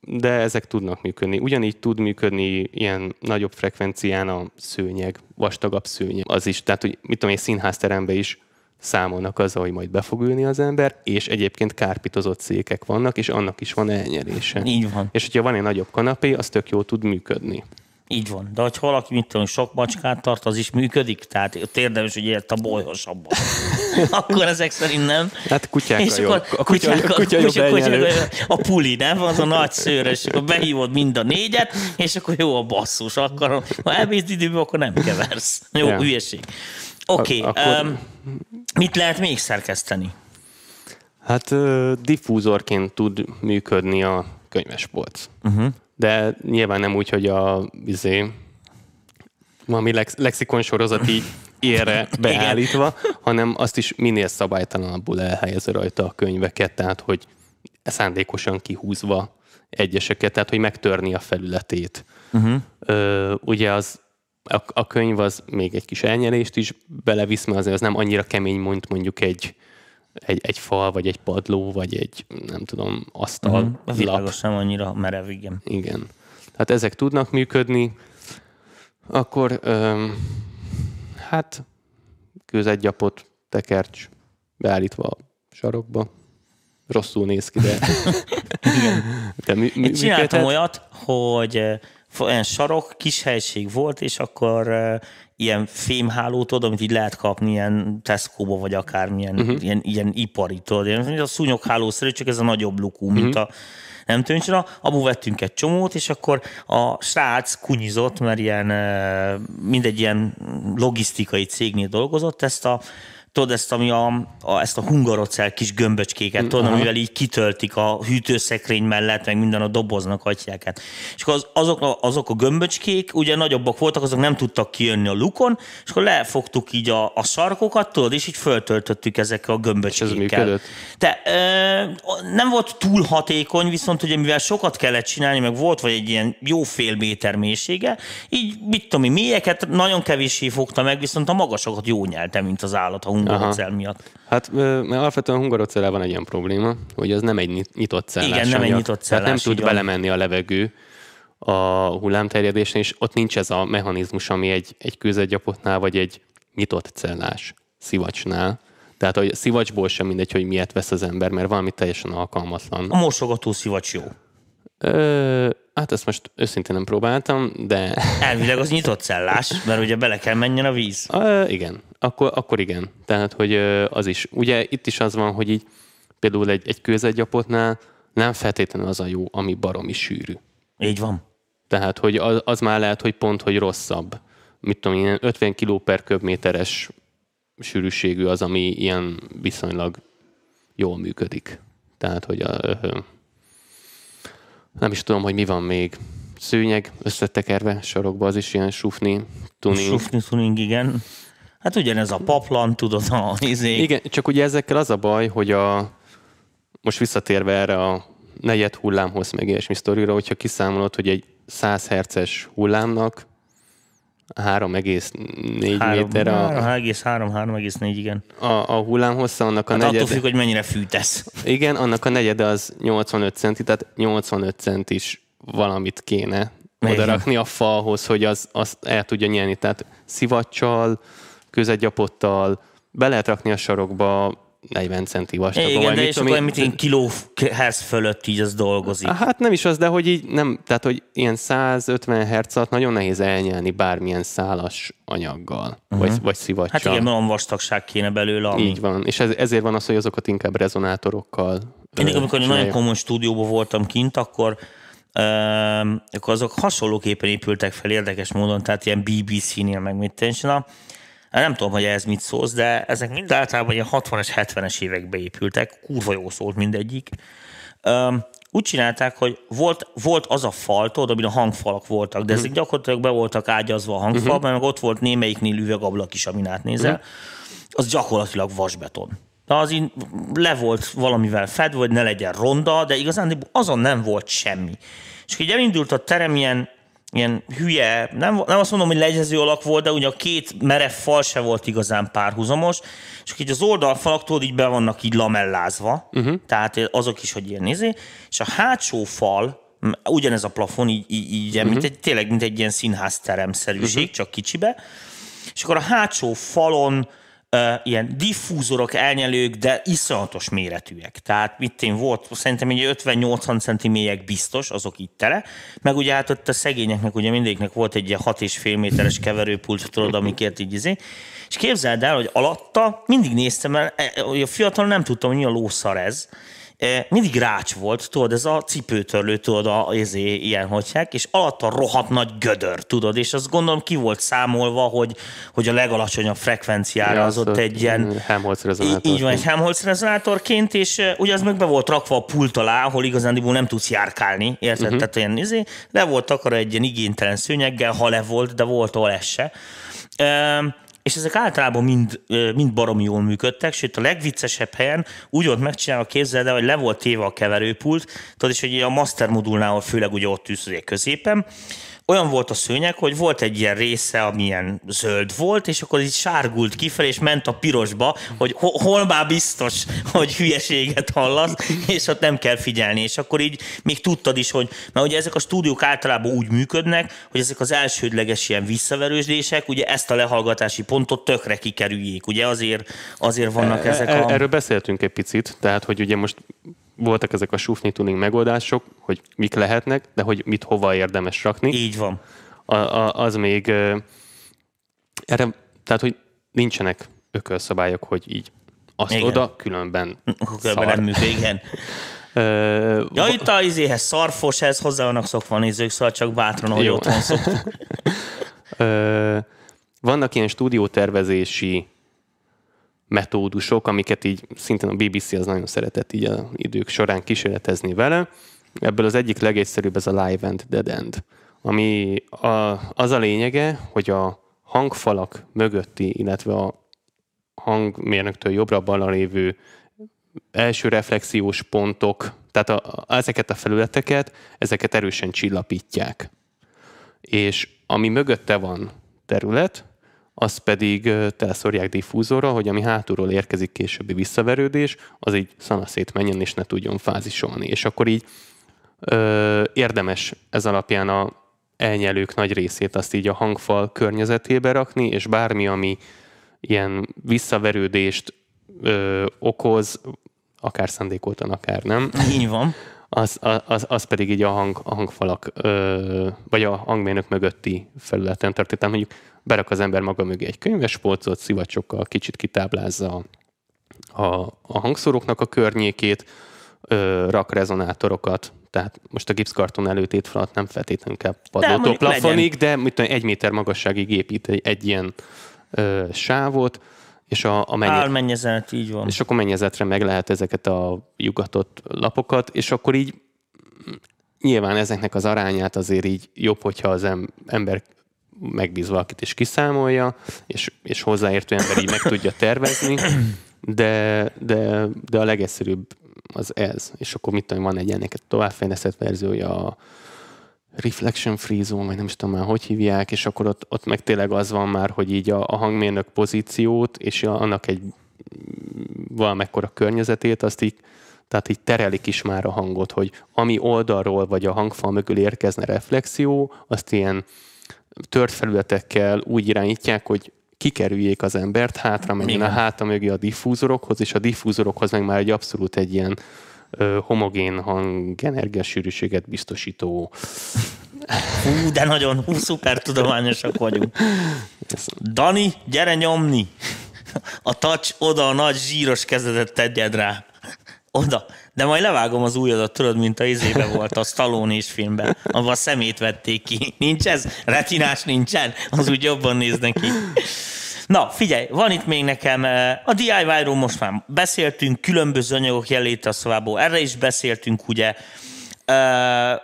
de ezek tudnak működni. Ugyanígy tud működni ilyen nagyobb frekvencián a szőnyeg, vastagabb szőnyeg. Az is, tehát, hogy mit tudom én, színházteremben is számolnak azzal, hogy majd be fog ülni az ember, és egyébként kárpitozott székek vannak, és annak is van elnyerése. Így van. És hogyha van egy nagyobb kanapé, az tök jól tud működni. Így van. De hogyha valaki, mit tudom, sok macskát tart, az is működik? Tehát ott érdemes, hogy ért a bolyhosabban. Akkor ezek szerint nem. Hát kutyákkal jobb. A kutyákkal kutya, kutya, kutya, a puli, nem? Az a nagy szőrös. És akkor behívod mind a négyet, és akkor jó a basszus. Akkor, ha elmész időben, akkor nem keversz. Jó, ja. Hülyeség. Oké, okay, akkor... um, mit lehet még szerkeszteni? Hát uh, diffúzorként tud működni a könyvespolc. Uh-huh. De nyilván nem úgy, hogy a izé, valami lex- lexikon sorozati érre beállítva, hanem azt is minél szabálytalanabbul elhelyez rajta a könyveket, tehát hogy szándékosan kihúzva egyeseket, tehát hogy megtörni a felületét. Uh-huh. Uh, ugye az A, a könyv az még egy kis elnyelést is belevisz, mert azért az nem annyira kemény, mint mondjuk egy, egy, egy fal, vagy egy padló, vagy egy, nem tudom, asztal. Uh-huh. A világos nem annyira merev, igen. Igen. Hát ezek tudnak működni. Akkor öm, hát kőzetgyapot, tekercs beállítva a sarokba. Rosszul néz ki, de... de mű, mű, Én csináltam olyat, hogy... olyan sarok, kis helység volt, és akkor uh, ilyen fémhálót, amit így lehet kapni ilyen Tesco-ba, vagy akármilyen uh-huh. ilyen, ilyen ipari, tudod, ilyen, a szúnyoghálószerű, csak ez a nagyobb lukú, uh-huh. mint a nem tűncsra. Abból vettünk egy csomót, és akkor a srác kunyizott, mert ilyen, uh, mindegy ilyen logisztikai cégnél dolgozott, ezt a tudod, ezt, ami a, a, ezt a hungarocell kis gömböcskéket, tudod, amivel így kitöltik a hűtőszekrény mellett, meg minden a doboznak adják el. És akkor az, azok, a, azok a gömböcskék ugye nagyobbak voltak, azok nem tudtak kijönni a lukon, és akkor lefogtuk így a, a sarkokat, tudod, és így föltöltöttük ezekkel a gömböcskékkel. De ö, nem volt túl hatékony, viszont ugye mivel sokat kellett csinálni, meg volt vagy egy ilyen jó fél méter mélysége, így mit tudom én, mélyeket nagyon kevéssé fogta meg, viszont a magasokat jó nyelte, mint az állat a hungarocell miatt. Hát mert alapvetően a hungarocellel van egy ilyen probléma, hogy az nem egy nyitott cellás. Igen, nem egy nyitott cellás. Tehát nem tud belemenni a levegő a hullámterjedésnél, és ott nincs ez a mechanizmus, ami egy, egy kőzetgyapotnál, vagy egy nyitott cellás szivacsnál. Tehát a szivacsból sem mindegy, hogy miért vesz az ember, mert valami teljesen alkalmatlan. A mosogató szivacs jó. Ö, hát ezt most őszintén nem próbáltam, de... Elvileg az nyitott cellás, mert ugye bele kell menjen a víz. Ö, igen, akkor, akkor igen. Tehát, hogy az is. Ugye itt is az van, hogy így például egy, egy kőzetgyapotnál nem feltétlenül az a jó, ami baromi sűrű. Így van. Tehát, hogy az, az már lehet, hogy pont, hogy rosszabb. Mit tudom, ilyen ötven kiló per köbméteres sűrűségű az, ami ilyen viszonylag jól működik. Tehát, hogy a... Nem is tudom, hogy mi van még. Szőnyeg összetekerve sarokba, az is ilyen sufni tuning. Sufni tuning, igen. Hát ugyanez a paplan, tudod, a izék. Igen, csak ugye ezekkel az a baj, hogy a most visszatérve erre a negyed hullámhoz meg ilyesmi sztorira, hogyha kiszámolod, hogy egy száz hertzes hullámnak három egész négy méter a... három egész három, három egész négy, igen. A, a hullámhossza annak a hát negyede... attól függ, hogy mennyire fűtesz. Igen, annak a negyede az nyolcvanöt centi, tehát nyolcvanöt centis valamit kéne odarakni a falhoz, hogy az, az el tudja nyelni. Tehát szivacsal, kőzetgyapottal, be lehet rakni a sarokba negyven centi vastagba. Igen, de és akkor mit én kilóhertz fölött így az dolgozik. Hát nem is az, de hogy így nem, tehát hogy ilyen száz ötven hertz alatt nagyon nehéz elnyelni bármilyen szálas anyaggal, uh-huh. vagy, vagy szivacsal. Hát igen, olyan vastagság kéne belőle. Ami... Így van, és ez, ezért van az, hogy azokat inkább rezonátorokkal. Én ö, amikor nagyon komoly stúdióban voltam kint, akkor öm, akkor azok hasonlóképpen épültek fel érdekes módon, tehát ilyen bé bé cé-nél meg mit tencsina. Nem tudom, hogy ez mit szólsz, de ezek mind általában ilyen hatvanas, hetvenes évekbe épültek, kurva jó szólt mindegyik. Üm, úgy csinálták, hogy volt, volt az a fal, tudod, amin a hangfalak voltak, de ezek gyakorlatilag be voltak ágyazva a hangfalban, uh-huh. mert meg ott volt némelyiknél üvegablak is, amin átnézel. Uh-huh. Az gyakorlatilag vasbeton. na az így le volt valamivel fedve, hogy ne legyen ronda, de igazán azon nem volt semmi. És így elindult a terem ilyen, ilyen hülye, nem, nem azt mondom, hogy legyező alak volt, de ugye a két merev fal se volt igazán párhuzamos, és így az oldalfalaktól így be vannak így lamellázva, uh-huh. tehát azok is, hogy ilyen nézi, és a hátsó fal, ugyanez a plafon, így, így uh-huh. mint egy, tényleg mint egy ilyen színházteremszerűség, uh-huh. csak kicsibe, és akkor a hátsó falon uh, ilyen diffúzorok, elnyelők, de iszonyatos méretűek. Tehát mit én volt, szerintem egy ötven-nyolcvan centi mélyek biztos, azok itt tele, meg ugye hát ott a szegényeknek, ugye mindegyiknek volt egy ilyen hat és fél méteres keverőpult, tudod, amikért így izé. És képzeld el, hogy alatta mindig néztem el, a fiatalon nem tudtam, hogy mi a lószar ez, mindig rács volt, tudod, ez a cipőtörlő, tudod, a, ezért ilyen hogyják, és alatt a rohadt nagy gödör, tudod, és azt gondolom ki volt számolva, hogy, hogy a legalacsonyabb frekvenciára ja, az ott egy ilyen... Helmholtz rezonátor. Így van, egy Helmholtz rezonátorként, és ugye az meg be volt rakva a pult alá, ahol igazándiból nem tudsz járkálni, érted? Uh-huh. Tehát olyan izé, le volt akara egy ilyen igénytelen szőnyeggel, ha le volt, de volt, ahol ez se. Ehm, És ezek általában mind, mind baromi jól működtek, sőt a legviccesebb helyen úgy volt megcsinálva, képzeld el, hogy le volt téve a keverőpult, tudod, és hogy a master modulnál főleg ugye ott tűz középen, olyan volt a szőnyeg, hogy volt egy ilyen része, amilyen zöld volt, és akkor így sárgult kifelé, és ment a pirosba, hogy ho- hol már biztos, hogy hülyeséget hallasz, és ott nem kell figyelni. És akkor így még tudtad is, hogy mert ugye ezek a stúdiók általában úgy működnek, hogy ezek az elsődleges ilyen visszaverősdések, ugye ezt a lehallgatási pontot tökre kikerüljék. Ugye azért, azért vannak ezek a... Erről beszéltünk egy picit, tehát hogy ugye most... Voltak ezek a sufni tuning megoldások, hogy mik lehetnek, de hogy mit hova érdemes rakni. Így van. A, a, az még... Erre, tehát, hogy nincsenek ökölszabályok, hogy így azt igen. oda, különben Különben szar. Ja, itt a izéhez szarfos, ez hozzá vannak szokva nézők, szóval csak bátran, ahogy otthon szoktuk. Vannak ilyen stúdiótervezési metódusok, amiket így szintén a bé bé cé az nagyon szeretett így az idők során kísérletezni vele. Ebből az egyik legegyszerűbb ez a live end, dead end, ami a, az a lényege, hogy a hangfalak mögötti, illetve a hangmérnöktől jobbra-balra lévő első reflexiós pontok, tehát a, a, ezeket a felületeket, ezeket erősen csillapítják. És ami mögötte van terület, azt pedig teleszorják diffúzorra, hogy ami hátulról érkezik későbbi visszaverődés, az így szanaszét menjen, és ne tudjon fázisolni. És akkor így ö, érdemes ez alapján a elnyelők nagy részét azt így a hangfal környezetébe rakni, és bármi, ami ilyen visszaverődést ö, okoz, akár szándékoltan, akár nem. Így van. Az, az, az pedig így a, hang, a hangfalak, ö, vagy a hangmérnök mögötti felületen történt. Tehát mondjuk berak az ember maga mögé egy könyvespolcot, szivacsokkal kicsit kitáblázza a, a hangszóróknak a környékét, ö, rak rezonátorokat, tehát most a gipszkarton előtét falat nem feltétlenül kell padlótól plafonig, de mit tudom, egy méter magasságig épít egy, egy ilyen ö, sávot, és a, a mennyezet, álmennyezet, így van. És akkor mennyezetre meg lehet ezeket a lyugatott lapokat, és akkor így nyilván ezeknek az arányát azért így jobb, hogyha az ember megbíz valakit és kiszámolja, és, és hozzáértő ember így meg tudja tervezni, de, de, de a legegyszerűbb az ez. És akkor mit tudom, van egy ennek továbbfejlesztett verziója, a reflection free zone, vagy nem is tudom már, hogy hívják, és akkor ott, ott meg tényleg az van már, hogy így a, a hangmérnök pozíciót, és annak egy valamekkora környezetét, azt így, tehát így terelik is már a hangot, hogy ami oldalról, vagy a hangfal mögül érkezne reflexió, azt ilyen tört felületekkel úgy irányítják, hogy kikerüljék az embert, hátra menjen a háta mögé a diffúzorokhoz, és a diffúzorokhoz meg már egy abszolút egy ilyen ö, homogén hangenergiasűrűséget biztosító. Hú, de nagyon, hú, szuper tudományosak vagyunk. Dani, gyere nyomni! A touch oda, a nagy zsíros kezedet tegyed rá. Oda. De majd levágom az újadat, tudod, mint a izébe volt a Stallone és filmben, ahol a szemét vették ki. Nincs ez? Retinás nincsen? Az úgy jobban néz neki. Na, figyelj, van itt még nekem a dé i vé-ról most már beszéltünk, különböző anyagok jelenléte a szobából, erre is beszéltünk, ugye,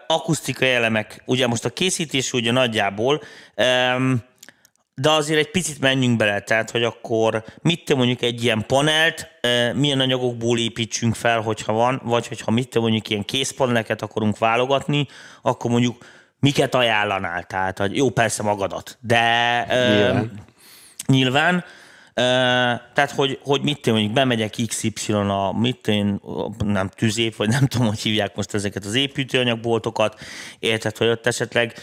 akusztikai elemek, ugye most a készítés ugye nagyjából de azért egy picit menjünk bele, tehát, hogy akkor mit te mondjuk egy ilyen panelt, milyen anyagokból építsünk fel, hogyha van, vagy hogyha mit te mondjuk ilyen készpaneleket akarunk válogatni, akkor mondjuk miket ajánlanál? Tehát, hogy jó, persze magadat, de nyilván, euh, nyilván tehát, hogy, hogy mit én mondjuk bemegyek iksz ipszilon a mit én, nem tüzép, vagy nem tudom, hogy hívják most ezeket az építőanyagboltokat, érted, hogy ott esetleg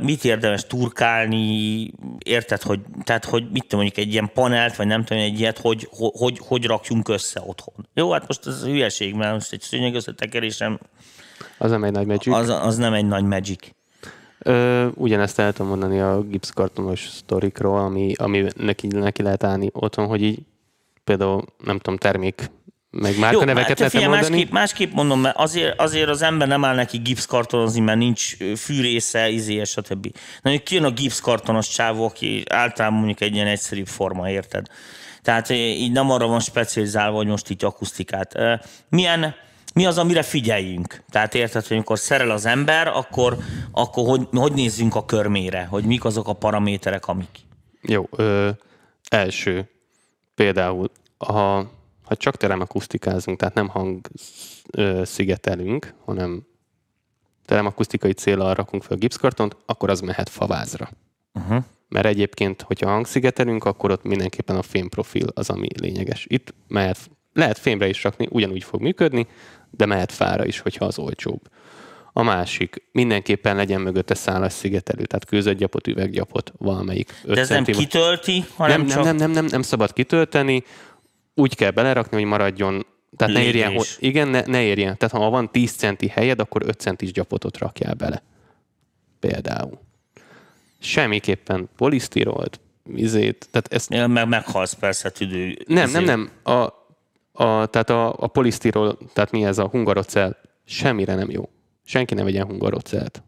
mit érdemes turkálni, érted, hogy, tehát, hogy mit én mondjuk egy ilyen panelt, vagy nem tudom, egy ilyet, hogy hogy, hogy, hogy rakjunk össze otthon. Jó, hát most ez hülyeség, mert most egy szőnyeg összetekerésem az nem egy nagy magic. Az, az nem egy nagy magic. Ö, ugyanezt el tudom mondani a gipszkartonos sztorikról, ami, ami neki, neki lehet állni otthon, hogy így például, nem tudom, termék, meg márka neveket lehet mondani. Másképp, másképp mondom, mert azért, azért az ember nem áll neki gipszkartonozni, mert nincs fűrésze, izéje, stb. Na, kijön a gipszkartonos csávó, aki általában mondjuk egy ilyen egyszerűbb forma, érted? Tehát így nem arra van specializálva, hogy most így akusztikát. Milyen Mi az, amire figyeljünk? Tehát érted, hogy amikor szerel az ember, akkor, akkor hogy, hogy nézzünk a körmére? Hogy mik azok a paraméterek, amik? Jó, ö, első. Például, ha, ha csak teremakusztikázunk, tehát nem hang ö, szigetelünk, hanem teremakusztikai célra rakunk fel a gipszkartont, akkor az mehet favázra. Uh-huh. Mert egyébként, hogyha hangszigetelünk, akkor ott mindenképpen a fémprofil az, ami lényeges. Itt mehet, lehet fémre is rakni, ugyanúgy fog működni, de mehet fára is, hogyha az olcsóbb. A másik, mindenképpen legyen mögötte szálas szigetelő, tehát kőzetgyapot, üveggyapot, valamelyik. De ez nem kitölti, hanem nem, csak... Nem, nem, nem, nem, nem szabad kitölteni, úgy kell belerakni, hogy maradjon, tehát ne érjen, hogy, igen, ne, ne érjen, tehát ha van tíz centi helyed, akkor öt centis gyapotot rakjál bele. Például. Semmiképpen polisztirolt, vizét, tehát ezt... Ja, meg meghalsz persze tüdő. Nem, nem, nem, a A, tehát a, a polisztirol, tehát mi ez a hungarocell, semmire nem jó. Senki ne vegyen hungarocellt.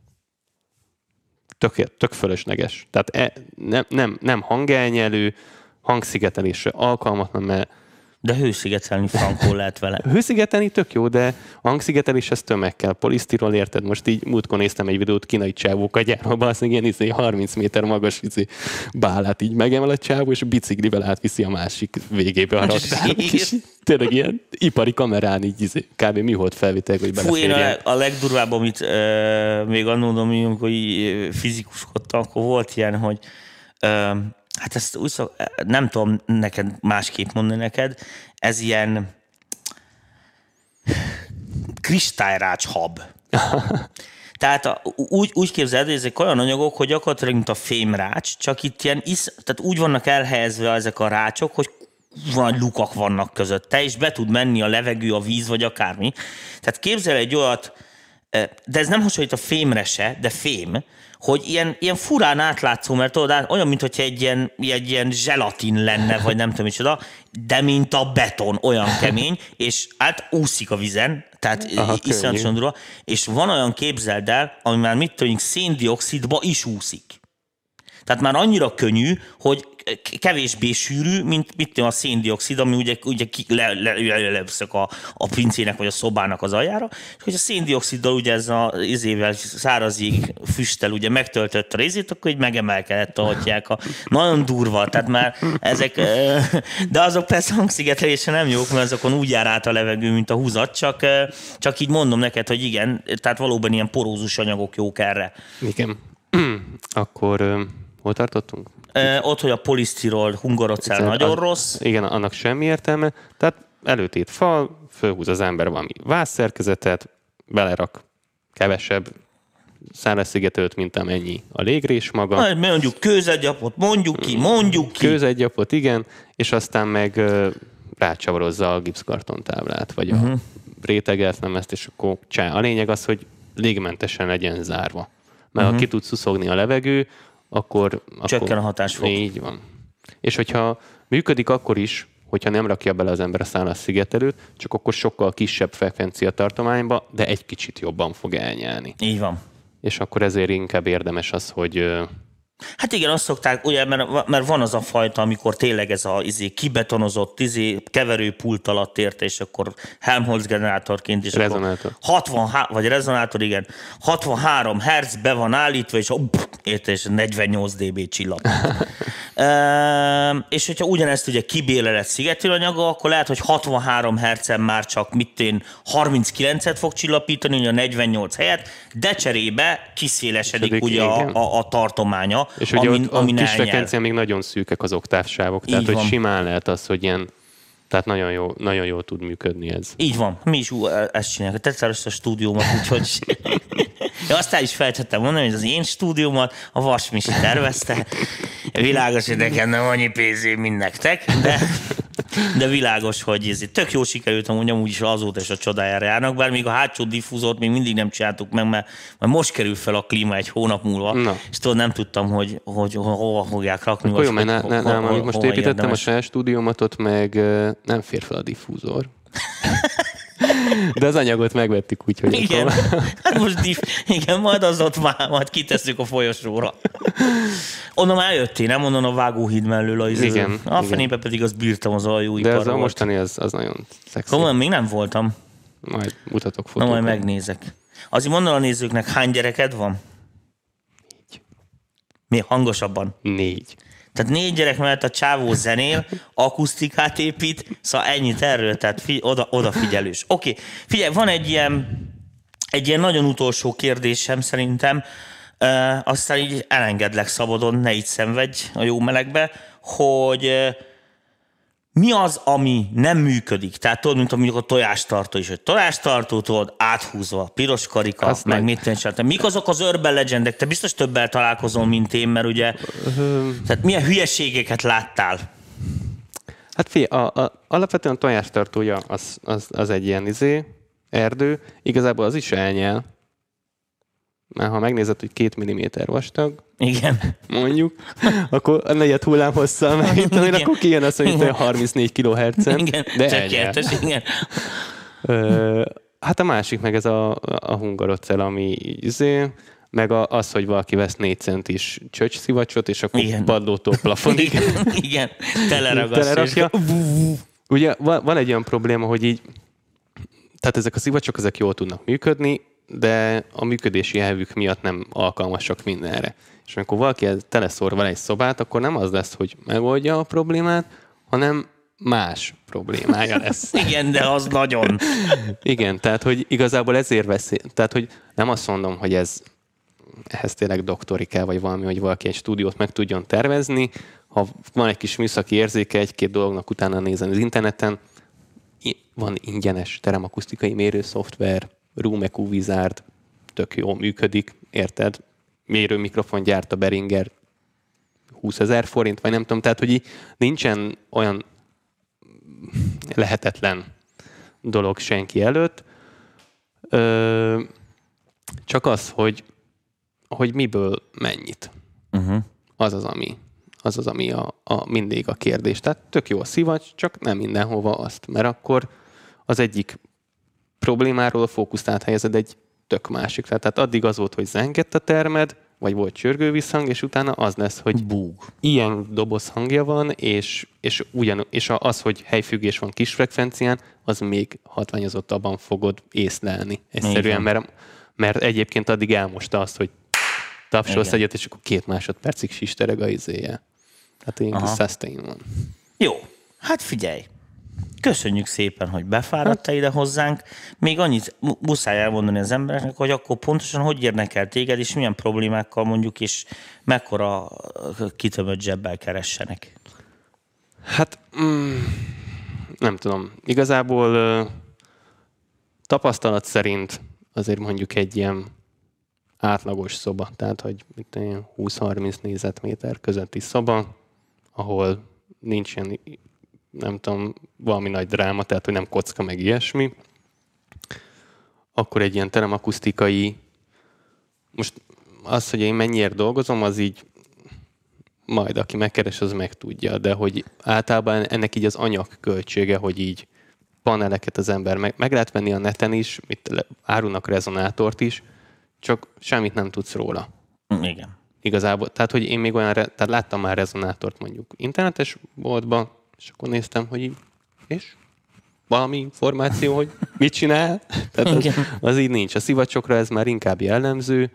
Tök, tök fölösleges. Tehát e, nem, nem, nem hangelnyelő, hangszigetelésre alkalmatlan, mert... De hőszigetelni frankol lehet vele. Hőszigetelni tök jó, de a hangszigeteléshez tömeg kell. Polisztirol, érted? Most így múltkor néztem egy videót, kínai csávók a gyárba, azt mondja, ilyen izé, harminc méter magas izé, bálát így megemel a csávó, és biciklivel átviszi a másik végébe a raktárat. Tényleg ilyen ipari kamerán így izé, kb. Műhold felvételek, hogy beleférjen. Fú, a, a legdurvább, amit ö, még annól, amikor fizikuskodtam, akkor volt ilyen, hogy... Ö, hát ezt úgy szok, nem tudom neked másképp mondani neked, ez ilyen kristályrácshab. Tehát a, úgy, úgy képzeld, hogy ezek olyan anyagok, hogy gyakorlatilag mint a fémrács, csak itt ilyen, is, tehát úgy vannak elhelyezve ezek a rácsok, hogy nagy lukak vannak közötte, és be tud menni a levegő, a víz, vagy akármi. Tehát képzel egy olyat, de ez nem hasonlít a fémre se, de fém, hogy ilyen, ilyen furán átlátszó, mert tudod, olyan, mintha egy ilyen, egy ilyen zselatin lenne, vagy nem tudom micsoda, de mint a beton, olyan kemény, és hát úszik a vizen, tehát iszonyatosan durva, és van olyan, képzeld el, ami már mit tudjuk, széndioxidba is úszik. Tehát már annyira könnyű, hogy kevésbé sűrű, mint mit tudom, a széndioxid, ami ugye, ugye lelöpszök le, le, le, a, a pincének vagy a szobának az aljára, és hogy a széndioxiddal ugye ez a izével száraz jég füsttel ugye megtöltött a részét, akkor így megemelkedett a hatjáka. Nagyon durva, tehát már ezek, de azok persze hangszigetelése nem jók, mert azokon úgy jár át a levegő, mint a húzat, csak, csak így mondom neked, hogy igen, tehát valóban ilyen porózus anyagok jók erre. Igen. Akkor hol tartottunk? Ott, hogy a polisztirol, hungarocell nagyon az, rossz. Igen, annak semmi értelme. Tehát előtét fal, fölhúz az ember valami vászszerkezetet, belerak kevesebb szállászigetelőt, mint amennyi a légrés maga. Na, mondjuk kőzetgyapot, mondjuk ki, mondjuk ki. Kőzetgyapot, igen, és aztán meg rácsavarozza a gipszkartontáblát, vagy uh-huh. a réteget, nem ezt, és akkor csá. A lényeg az, hogy légmentesen legyen zárva. Mert uh-huh. ha ki tudsz szuszogni a levegő, akkor... Csökken a hatásfok. Így van. És hogyha működik akkor is, hogyha nem rakja bele az ember a szálas szigetelőt, csak akkor sokkal kisebb frekvencia tartományba, de egy kicsit jobban fog elnyelni. Így van. És akkor ezért inkább érdemes az, hogy Hát igen, azt szokták, ugye, mert, mert van az a fajta, amikor tényleg ez a izé, kibetonozott izé, keverőpult alatt érte, és akkor Helmholtz generátorként is. Rezonátor. hatvan, vagy rezonátor, igen. hatvanhárom Hz be van állítva, és, oh, érte, és negyvennyolc decibel csillag. e, és hogyha ugyanezt ugye kibéleled szigetelőanyaga, akkor lehet, hogy hatvanhárom hertzen már csak mit én harminckilencet fog csillapítani, ugye a negyvennyolc helyett, de cserébe kiszélesedik Esedik, ugye a, a, a tartománya. És ugye amin, a, a kis frekvencián még nagyon szűkek az oktávsávok, tehát hogy simán lehet az, hogy ilyen, tehát nagyon jól nagyon jó tud működni ez. Így van, mi is ú, ezt csináljuk, tetszett ezt a stúdiómat, úgyhogy... Ja, aztán is feltettem mondani, hogy az én stúdiómat a Vas Misi tervezte. Világos, hogy nekem nem annyi pénzém, mint nektek, de, de világos, hogy ez tök jó sikerült, amúgy amúgy is azóta is a csodájára járnak, bár még a hátsó diffúzort még mindig nem csináltuk meg, mert majd most kerül fel a klíma egy hónap múlva, na. És tudod, nem tudtam, hogy, hogy hova fogják rakni. Akkor jó, mert ne, ne, ne, ho, most építettem érdemes. A saját stúdiómat, ott meg nem fér fel a diffúzor. De az anyagot megvettük úgy, hogy... Igen, akkor... hát most diff... Igen, majd az ott már, majd kitesszük a folyosóra. Onnan eljöttél, nem? Onnan a vágóhíd mellől az... Igen. A fenébe pedig az bírtam, az aljóipar. De az a mostani az, az nagyon szexi. Komolyan még nem voltam. Majd mutatok fotókat. Na majd megnézek. Azért mondaná a nézőknek, hány gyereked van? Négy. Még hangosabban? Négy. Tehát négy gyerek mellett a csávó zenél, akusztikát épít, szóval ennyit erről, tehát fi, oda, odafigyelős. Oké, okay. Figyelj, van egy ilyen, egy ilyen nagyon utolsó kérdésem szerintem, uh, aztán így elengedlek szabadon, ne így szenvedj a jó melegbe, hogy uh, mi az, ami nem működik? Tehát tudod, mint mondjuk a tojástartó is, hogy tojástartó, tudod, áthúzva, piros karika, azt meg mit tűncsen. Mik azok az urban legendek? Te biztos többel találkozol, mint én, mert ugye, tehát milyen hülyeségeket láttál? Hát figyelj, a, a, alapvetően a tojástartója az, az, az egy ilyen izé, erdő, igazából az is elnyel, mert ha megnézed, hogy két milliméter vastag, igen. Mondjuk, akkor a negyed hullám hosszal megint, akkor kijön az, hogy harmincnégy kilohertzen, igen. De elnyert. Igen. Hát a másik meg ez a, a hungarocell, ami izé, meg a, az, hogy valaki vesz négy centis csöcsszivacsot, és akkor igen. Padlótól plafonig. Igen, igen. Telerakja. Ugye van egy olyan probléma, hogy így, tehát ezek a szivacsok, ezek jól tudnak működni, de a működési elvük miatt nem alkalmasak mindenre. És amikor valaki teleszor van egy szobát, akkor nem az lesz, hogy megoldja a problémát, hanem más problémája lesz. Igen, de az nagyon. Igen, tehát, hogy igazából ezért veszély. Tehát, hogy nem azt mondom, hogy ez ehhez tényleg doktori kell, vagy valami, hogy valaki egy stúdiót meg tudjon tervezni. Ha van egy kis műszaki érzéke, egy-két dolognak utána nézen az interneten, van ingyenes teremakusztikai mérőszoftver, Room e kú Wizard, tök jól működik, érted? Mérő mikrofon gyárt a Behringer, húszezer forint, vagy nem tudom, tehát, hogy nincsen olyan lehetetlen dolog senki előtt, Ö, csak az, hogy, hogy miből mennyit. Uh-huh. Az az, ami, az az, ami a, a mindig a kérdés. Tehát tök jó a szivacs, csak nem mindenhova azt, mert akkor az egyik problémáról a fókuszt áthelyezed egy tök másik. Tehát addig az volt, hogy zengett a termed, vagy volt csörgő visszhang, és utána az lesz, hogy búg. Ilyen doboz hangja van, és, és, ugyan, és az, hogy helyfüggés van kis frekvencián, az még hatványozottabban fogod észlelni. Egyszerűen, mert, mert egyébként addig elmosta azt, hogy tapsolsz egyet, és akkor két másodpercig sistereg a izéje. Hát ilyen kis sustain van. Jó, hát figyelj! Köszönjük szépen, hogy befáradtál ide hozzánk. Még annyit muszáj elmondani az embereknek, hogy akkor pontosan hogy érnek el téged, és milyen problémákkal mondjuk, és mekkora kitömött zsebbel keressenek. Hát mm, nem tudom. Igazából tapasztalat szerint azért mondjuk egy ilyen átlagos szoba, tehát hogy húsz-harminc négyzetméter közötti szoba, ahol nincs ilyen nem tudom, valami nagy dráma, tehát hogy nem kocka, meg ilyesmi. Akkor egy ilyen teremakusztikai... Most az, hogy én mennyiért dolgozom, az így majd aki megkeres, az megtudja, de hogy általában ennek így az anyagköltsége, hogy így paneleket az ember meg, meg lehet venni a neten is, itt árulnak rezonátort is, csak semmit nem tudsz róla. Igen. igazából. Tehát, hogy én még olyan, tehát láttam már rezonátort mondjuk internetes boltban, és akkor néztem, hogy így, és valami információ, hogy mit csinál. Tehát az, az így nincs. A szivacsokra ez már inkább jellemző,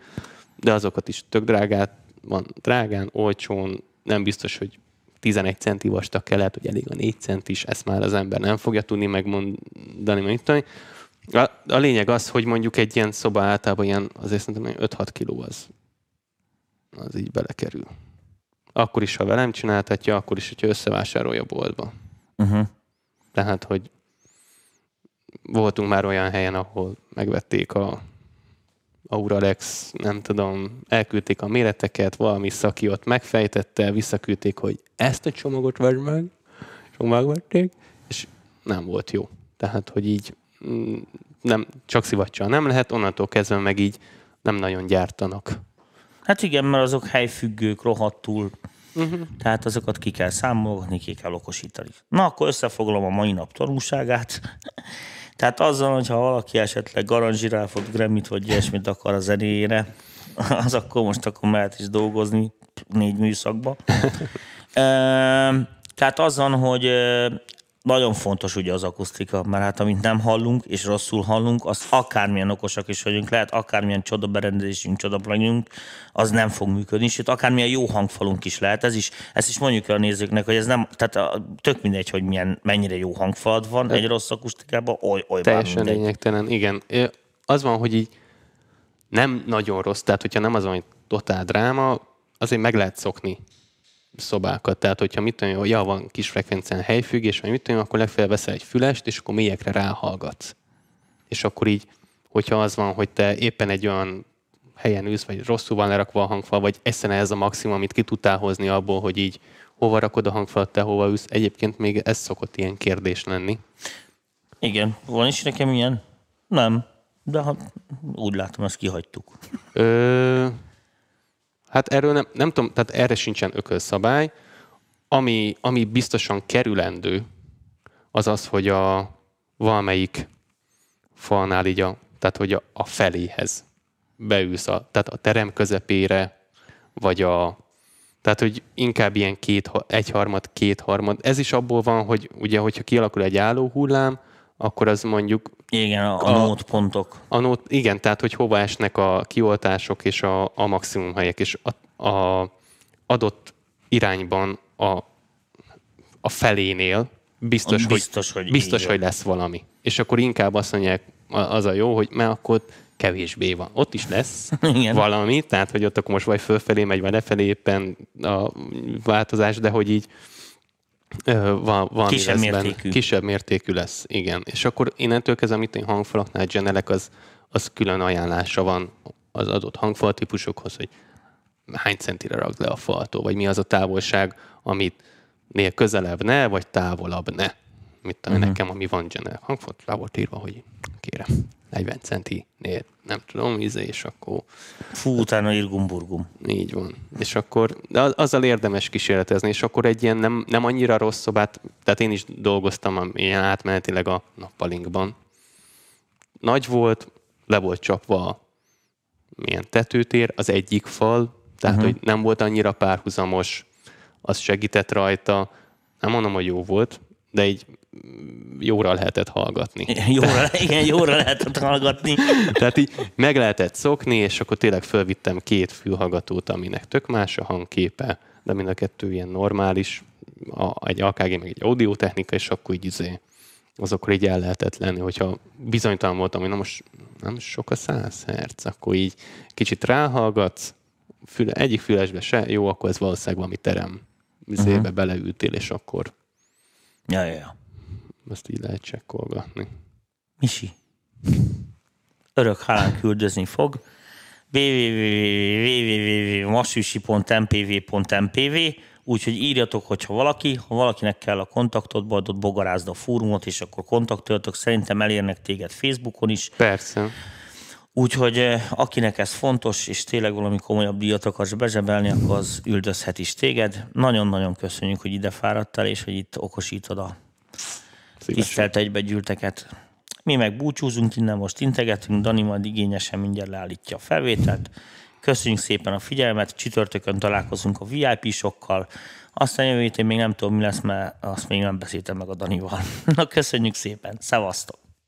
de azokat is tök drágát van, drágán, olcsón, nem biztos, hogy tizenegy centi vastag kell, lehet, hogy elég a négy centis, ezt már az ember nem fogja tudni megmondani, megmondani. A, a lényeg az, hogy mondjuk egy ilyen szoba általában ilyen, azért szerintem öt-hat kiló az, az így belekerül. Akkor is, ha velem csináltatja, akkor is, hogyha összevásárolja boltba. Uh-huh. Tehát, hogy voltunk már olyan helyen, ahol megvették a Auralex, nem tudom, elküldték a méreteket, valami szaki ott megfejtette, visszaküldték, hogy ezt a csomagot vedd meg, csomagvették, és nem volt jó. Tehát, hogy így nem, csak szivacsal nem lehet, onnantól kezdve meg így nem nagyon gyártanak. Hát igen, mert azok helyfüggők rohadtul, uh-huh. Tehát azokat ki kell számolni, ki kell okosítani. Na, akkor összefoglalom a mai nap tanulságát. Tehát azzal, hogyha valaki esetleg garanzsiráfot, gremmit vagy ilyesmit akar a zenéjére, az akkor most akkor mehet is dolgozni négy műszakba. Tehát azon, hogy nagyon fontos ugye az akusztika, mert hát amit nem hallunk és rosszul hallunk, az akármilyen okosak is vagyunk, lehet akármilyen csodaberendezésünk, csodaplanyunk, az nem fog működni, sőt akármilyen jó hangfalunk is lehet, ez is, ezt is mondjuk el a nézőknek, hogy ez nem, tehát tök mindegy, hogy milyen, mennyire jó hangfalad van egy rossz akusztikában, oly, oly teljesen lényegtelen, igen. Az van, hogy így nem nagyon rossz, tehát hogyha nem az van, hogy totál dráma, azért meg lehet szokni szobákat. Tehát, hogyha mit tudom, hogy ja, van kis frekvencián helyfüggés, vagy mit tudom, akkor legfeljebb veszel egy fülest, és akkor mélyekre ráhallgatsz. És akkor így, hogyha az van, hogy te éppen egy olyan helyen ülsz, vagy rosszul van lerakva a hangfal, vagy egyszerűen ez a maximum, amit ki tudtál hozni abból, hogy így hova rakod a hangfalat, te hova ülsz. Egyébként még ez szokott ilyen kérdés lenni. Igen. Van is nekem ilyen? Nem. De ha úgy látom, ezt kihagytuk. Ö... Hát erről nem, nem tudom, tehát erre sincsen ökölszabály. Ami, ami biztosan kerülendő, az az, hogy a valamelyik falnál így a, tehát hogy a, a feléhez beülsz, a, tehát a terem közepére, vagy a, tehát hogy inkább ilyen két, egyharmad, kétharmad. Ez is abból van, hogy ugye, hogyha kialakul egy állóhullám, akkor az mondjuk... Igen, a, a nótpontok. A nót, igen, tehát hogy hova esnek a kioltások és a, a maximum helyek, és a, a adott irányban a, a felénél biztos, a biztos, hogy, hogy, biztos hogy lesz valami. És akkor inkább azt mondják, az a jó, hogy már akkor kevésbé van. Ott is lesz igen. Valami, tehát hogy ott akkor most vagy fölfelé megy, vagy lefelé éppen a változás, de hogy így Van, van kisebb, mértékű. kisebb mértékű lesz, igen. És akkor innentől kezdve, amit én hangfalaknál zsenelek, az, az külön ajánlása van az adott hangfaltípusokhoz, hogy hány centire rakd le a faltól, vagy mi az a távolság, amitnél közelebb ne, vagy távolabb ne. Mit tudom, uh-huh. nekem, ami van zsenelek. Hangfalt rá volt írva, hogy kérem, negyven centinél, nem tudom, íze, és akkor... Fú, utána irgumburgum. Így van. És akkor azzal érdemes kísérletezni, és akkor egy ilyen nem, nem annyira rossz szobát, tehát én is dolgoztam ilyen átmenetileg a nappalinkban. Nagy volt, le volt csapva milyen tetőtér, az egyik fal, tehát uh-huh. hogy nem volt annyira párhuzamos, az segített rajta. Nem mondom, hogy jó volt, de így jóra lehetett hallgatni. Jóra, igen, jóra lehetett hallgatni. Tehát így meg lehetett szokni, és akkor tényleg fölvittem két fülhallgatót, aminek tök más a hangképe, de mind a kettő ilyen normális, a, egy á ká gé, meg egy Audio Technika, és akkor így izé, azokkor így el lehetett lenni, hogyha bizonytalan voltam, hogy na most nem sok a száz herc, akkor így kicsit ráhallgatsz, füle, egyik fülesbe se, jó, akkor ez valószínűleg valami terem izébe uh-huh. beleültél, és akkor ja, ja, ja. Ezt így lehet csekkolgatni. Misi. Örök hálán küldözni fog. double-u double-u double-u pont masusi pont em pé vé pont em pé vé Úgyhogy írjatok, hogyha valaki, ha valakinek kell a kontaktot, majd ott bogarázd a fórumot, és akkor kontaktoljatok. Szerintem elérnek téged Facebookon is. Persze. Úgyhogy akinek ez fontos, és tényleg valami komolyabb díjat akarsz bezsebelni, akkor az üldözhet is téged. Nagyon-nagyon köszönjük, hogy ide fáradtál, és hogy itt okosítod a szívesen. Tisztelt egybegyűlteket. Mi meg búcsúzunk, innen most integetünk, Dani majd igényesen mindjárt leállítja a felvételt. Köszönjük szépen a figyelmet, csütörtökön találkozunk a vé i pé-sokkal, aztán jövő héten még nem tudom, mi lesz, mert azt még nem beszéltem meg a Danival. Na, köszönjük szépen, szevasztok!